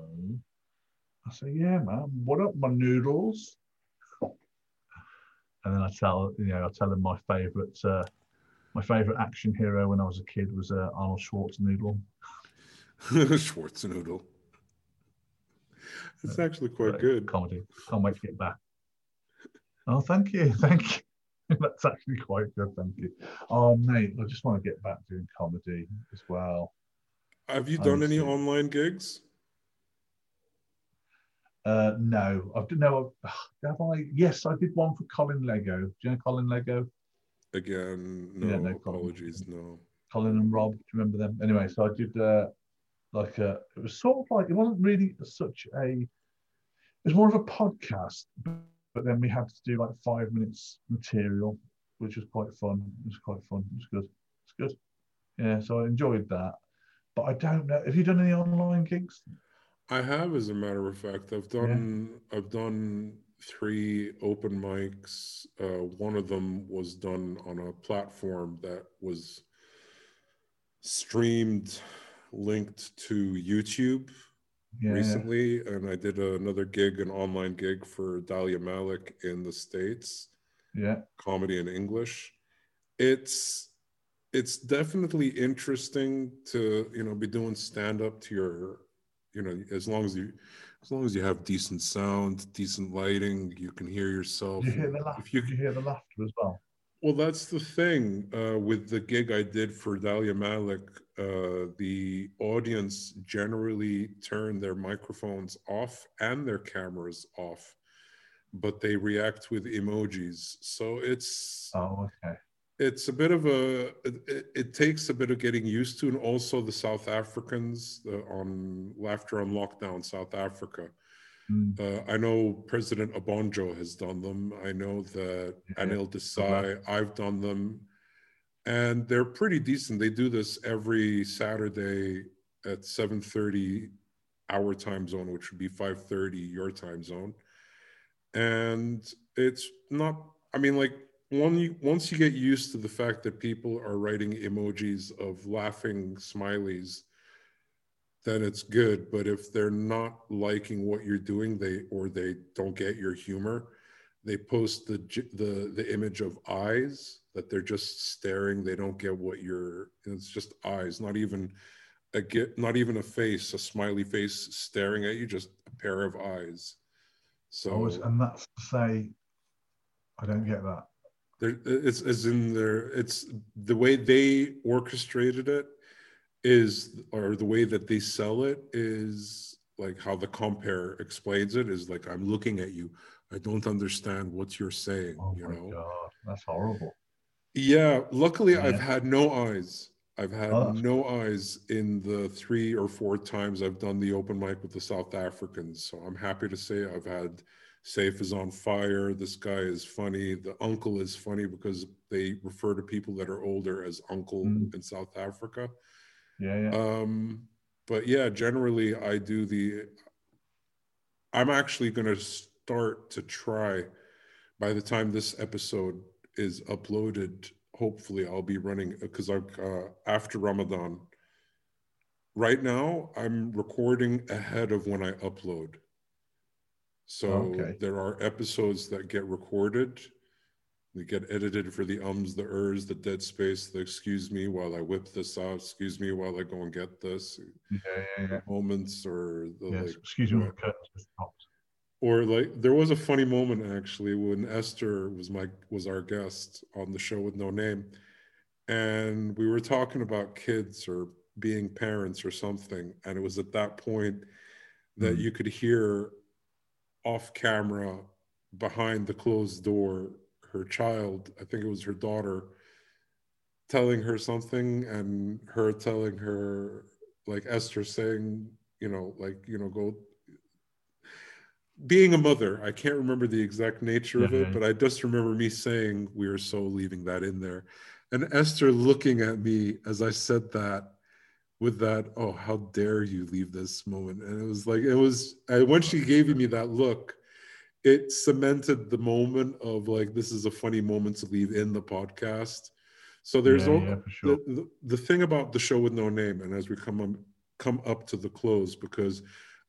I say, yeah, man, what up, my noodles? And then I tell them my favourite action hero when I was a kid was Arnold Schwarzenegger. Schwarzenegger. It's actually quite good. Comedy. Can't wait to get back. Oh, thank you. That's actually quite good, thank you. Oh, mate, I just want to get back doing comedy as well. Have you done any online gigs? No, I don't know. Have I? Yes, I did one for Colin Lego. Do you know Colin Lego? Again, no, apologies, no. Colin and Rob, do you remember them? Anyway, so I did it was sort of like, it wasn't really such it was more of a podcast, but then we had to do like 5 minutes material, which was quite fun. It was good. Yeah, so I enjoyed that. But I don't know. Have you done any online gigs? I have, as a matter of fact. I've done 3 open mics. One of them was done on a platform that was streamed, linked to YouTube. Yeah. Recently, and I did another gig, an online gig for Dahlia Malik in the States. Yeah, comedy in English. It's definitely interesting to be doing stand up to your as long as you have decent sound, decent lighting, you can hear yourself. You hear the laughter. You hear the laughter as well. Well, that's the thing with the gig I did for Dahlia Malik. The audience generally turn their microphones off and their cameras off, but they react with emojis. So it's It's a bit of it takes a bit of getting used to, and also the South Africans on Laughter on Lockdown South Africa. Mm. I know President Obonjo has done them. I know that Anil Desai, I've done them. And they're pretty decent. They do this every Saturday at 7:30 our time zone, which would be 5:30 your time zone. And it's not, once you get used to the fact that people are writing emojis of laughing smileys, then it's good. But if they're not liking what you're doing, they don't get your humor, they post the image of eyes that they're just staring. They don't get what you're. It's just eyes, not even a face, a smiley face staring at you, just a pair of eyes. So and that's to say, I don't get that. It's as in there. It's the way they orchestrated it. The way that they sell it is like how the compere explains it is like, I'm looking at you, I don't understand what you're saying. Oh my God, that's horrible. Yeah, luckily I've had no eyes. I've had no eyes in the 3 or 4 times I've done the open mic with the South Africans. So I'm happy to say I've had Saif is on fire. This guy is funny. The uncle is funny because they refer to people that are older as uncle in South Africa. Yeah. But yeah, generally I'm actually going to start to try, by the time this episode is uploaded, hopefully I'll be running, because I'm after Ramadan. Right now, I'm recording ahead of when I upload. So there are episodes that get recorded. They get edited for the ums, the ers, the dead space, the excuse me while I whip this out, excuse me while I go and get this. Yeah. Moments or the excuse me. Or like there was a funny moment actually when Esther was our guest on the show with no name, and we were talking about kids or being parents or something, and it was at that point that you could hear off camera behind the closed door her child, I think it was her daughter, telling her something, and her telling her, like Esther saying, go being a mother. I can't remember the exact nature of it, but I just remember me saying, we are so leaving that in there. And Esther looking at me as I said that with that, oh, how dare you leave this moment. And when she gave me that look, it cemented the moment of like, this is a funny moment to leave in the podcast. So there's the thing about the show with no name, and as we come up to the close, because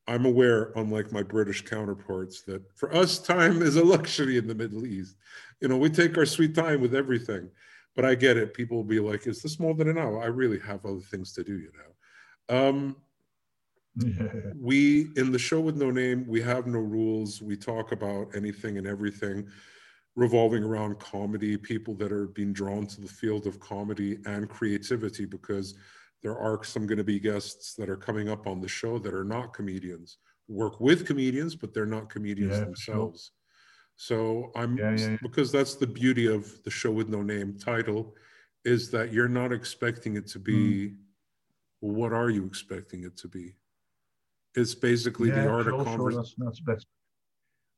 I'm aware, unlike my British counterparts, that for us, time is a luxury in the Middle East. We take our sweet time with everything. But I get it. People will be like, is this more than an hour? I really have other things to do, We, in the show with no name, we have no rules. We talk about anything and everything revolving around comedy, people that are being drawn to the field of comedy and creativity, because there are some going to be guests that are coming up on the show that are not comedians, work with comedians, but they're not comedians themselves. So because that's the beauty of the show with no name title, is that you're not expecting it to be, what are you expecting it to be? It's basically the art of conversation.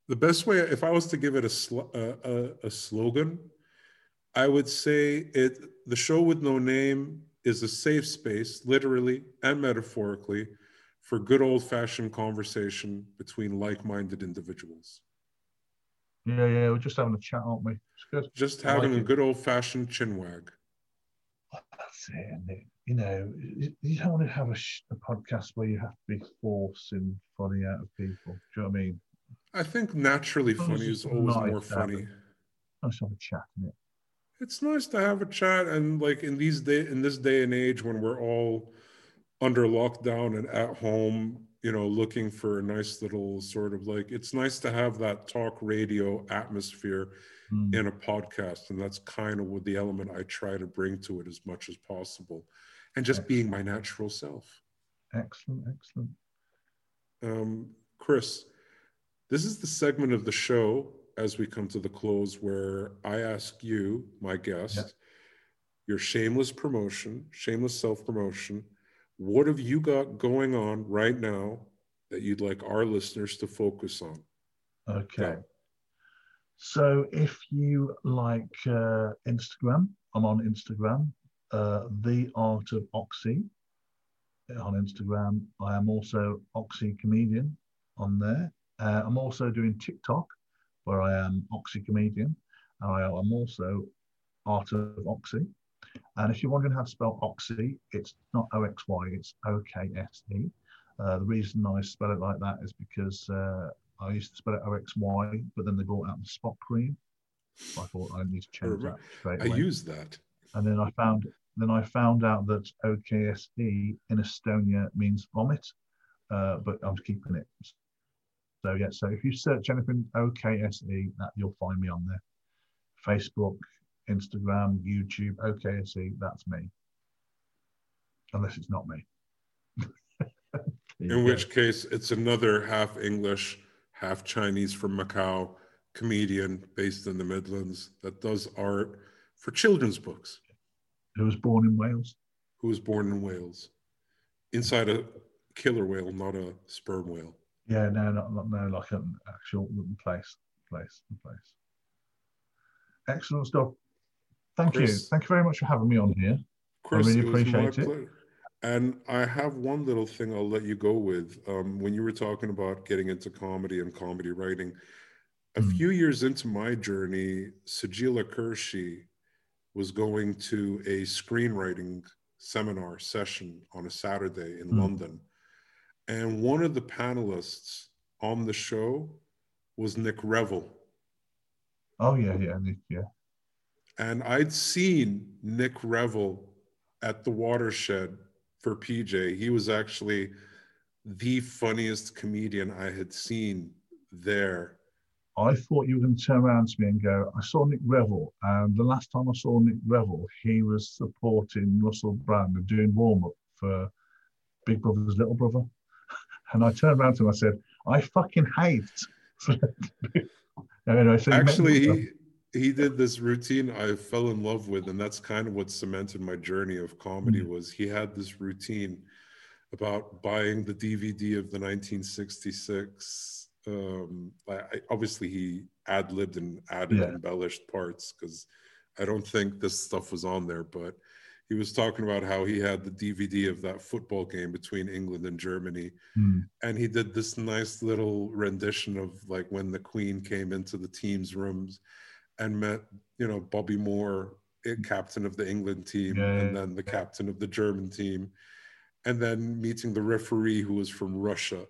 The best way, if I was to give it a slogan, I would say the show with no name is a safe space, literally and metaphorically, for good old-fashioned conversation between like-minded individuals. Yeah, we're just having a chat, aren't we? It's good. Just having a good old-fashioned chinwag. That's it, isn't it? You don't want to have a podcast where you have to be forcing funny out of people. Do you know what I mean? I think naturally funny is always more funny. Nice to have a chat, isn't it? It's nice to have a chat, and like in this day and age when we're all under lockdown and at home, looking for a nice little sort of like, it's nice to have that talk radio atmosphere in a podcast, and that's kind of what the element I try to bring to it as much as possible, and just being my natural self. Excellent. Chris, this is the segment of the show as we come to the close where I ask you, my guest, your shameless self-promotion. What have you got going on right now that you'd like our listeners to focus on? Okay. So if you like Instagram, I'm on Instagram, The Art of Oxy on Instagram. I am also Oxy Comedian on there. I'm also doing TikTok, where I am Oxy Comedian. I'm also Art of Oxy. And if you're wondering how to spell Oxy, it's not O-X-Y, it's O-K-S-E. The reason I spell it like that is because I used to spell it O-X-Y, but then they brought out the spot cream. So I thought I need to change that straight away. I used that. And then I found out that O-K-S-E in Estonia means vomit, but I'm keeping it. So so if you search anything OKSE, you'll find me on there. Facebook, Instagram, YouTube, OKSE, that's me. Unless it's not me. In which case, it's another half English, half Chinese from Macau comedian based in the Midlands that does art for children's books. Who was born in Wales. Inside a killer whale, not a sperm whale. Yeah, no, like an actual place. Excellent stuff. Thank you. Thank you very much for having me on here. Chris, I really appreciate it. And I have one little thing I'll let you go with. When you were talking about getting into comedy and comedy writing, a few years into my journey, Sajila Kershi was going to a screenwriting seminar session on a Saturday in London. And one of the panelists on the show was Nick Revel. Oh, Nick. And I'd seen Nick Revel at the Watershed for PJ. He was actually the funniest comedian I had seen there I thought you were going to turn around to me and go, I saw Nick Revell, and the last time I saw Nick Revell, he was supporting Russell Brand and doing warm-up for Big Brother's Little Brother. And I turned around to him and I said, I fucking hate. Anyway, so actually, he did this routine I fell in love with, and that's kind of what cemented my journey of comedy, was he had this routine about buying the DVD of the 1966. Obviously, he ad-libbed and added embellished parts, because I don't think this stuff was on there, but he was talking about how he had the DVD of that football game between England and Germany. And he did this nice little rendition of like when the Queen came into the team's rooms and met, you know, Bobby Moore, captain of the England team, and then the captain of the German team, and then meeting the referee who was from Russia.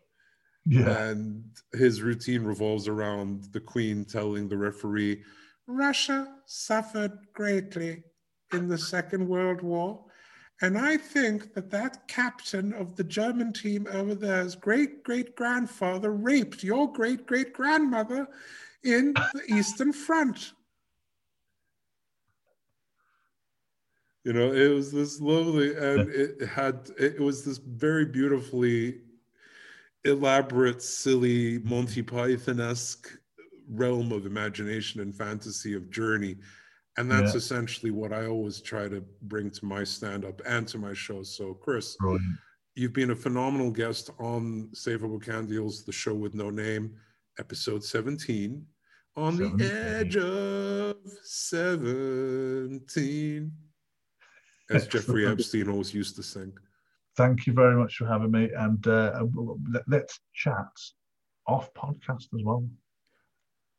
And his routine revolves around the Queen telling the referee, Russia suffered greatly in the Second World War. And I think that that captain of the German team over there's great-great-grandfather raped your great-great-grandmother in the Eastern Front. You know, it was this lovely, and it was this very beautifully elaborate, silly, Monty Python-esque realm of imagination and fantasy of journey. And that's essentially what I always try to bring to my stand-up and to my show. So, Chris, you've been a phenomenal guest on Saif Abu Khandil's The Show With No Name, episode 17. On the edge of 17, as Jeffrey Epstein always used to sing. Thank you very much for having me. And let's chat off podcast as well.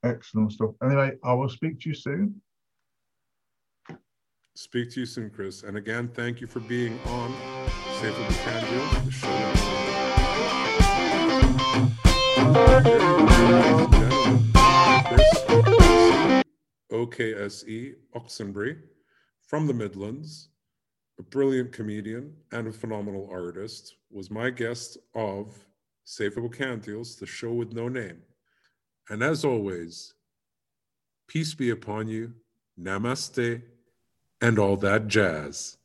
Excellent stuff. Anyway, I will speak to you soon. Speak to you soon, Chris. And again, thank you for being on Saif Abu Khandil, The Show With No Name. OKSE Oxenbury from the Midlands, a brilliant comedian and a phenomenal artist, was my guest of Saif Abu Khandil's The Show With No Name. And as always, peace be upon you, namaste, and all that jazz.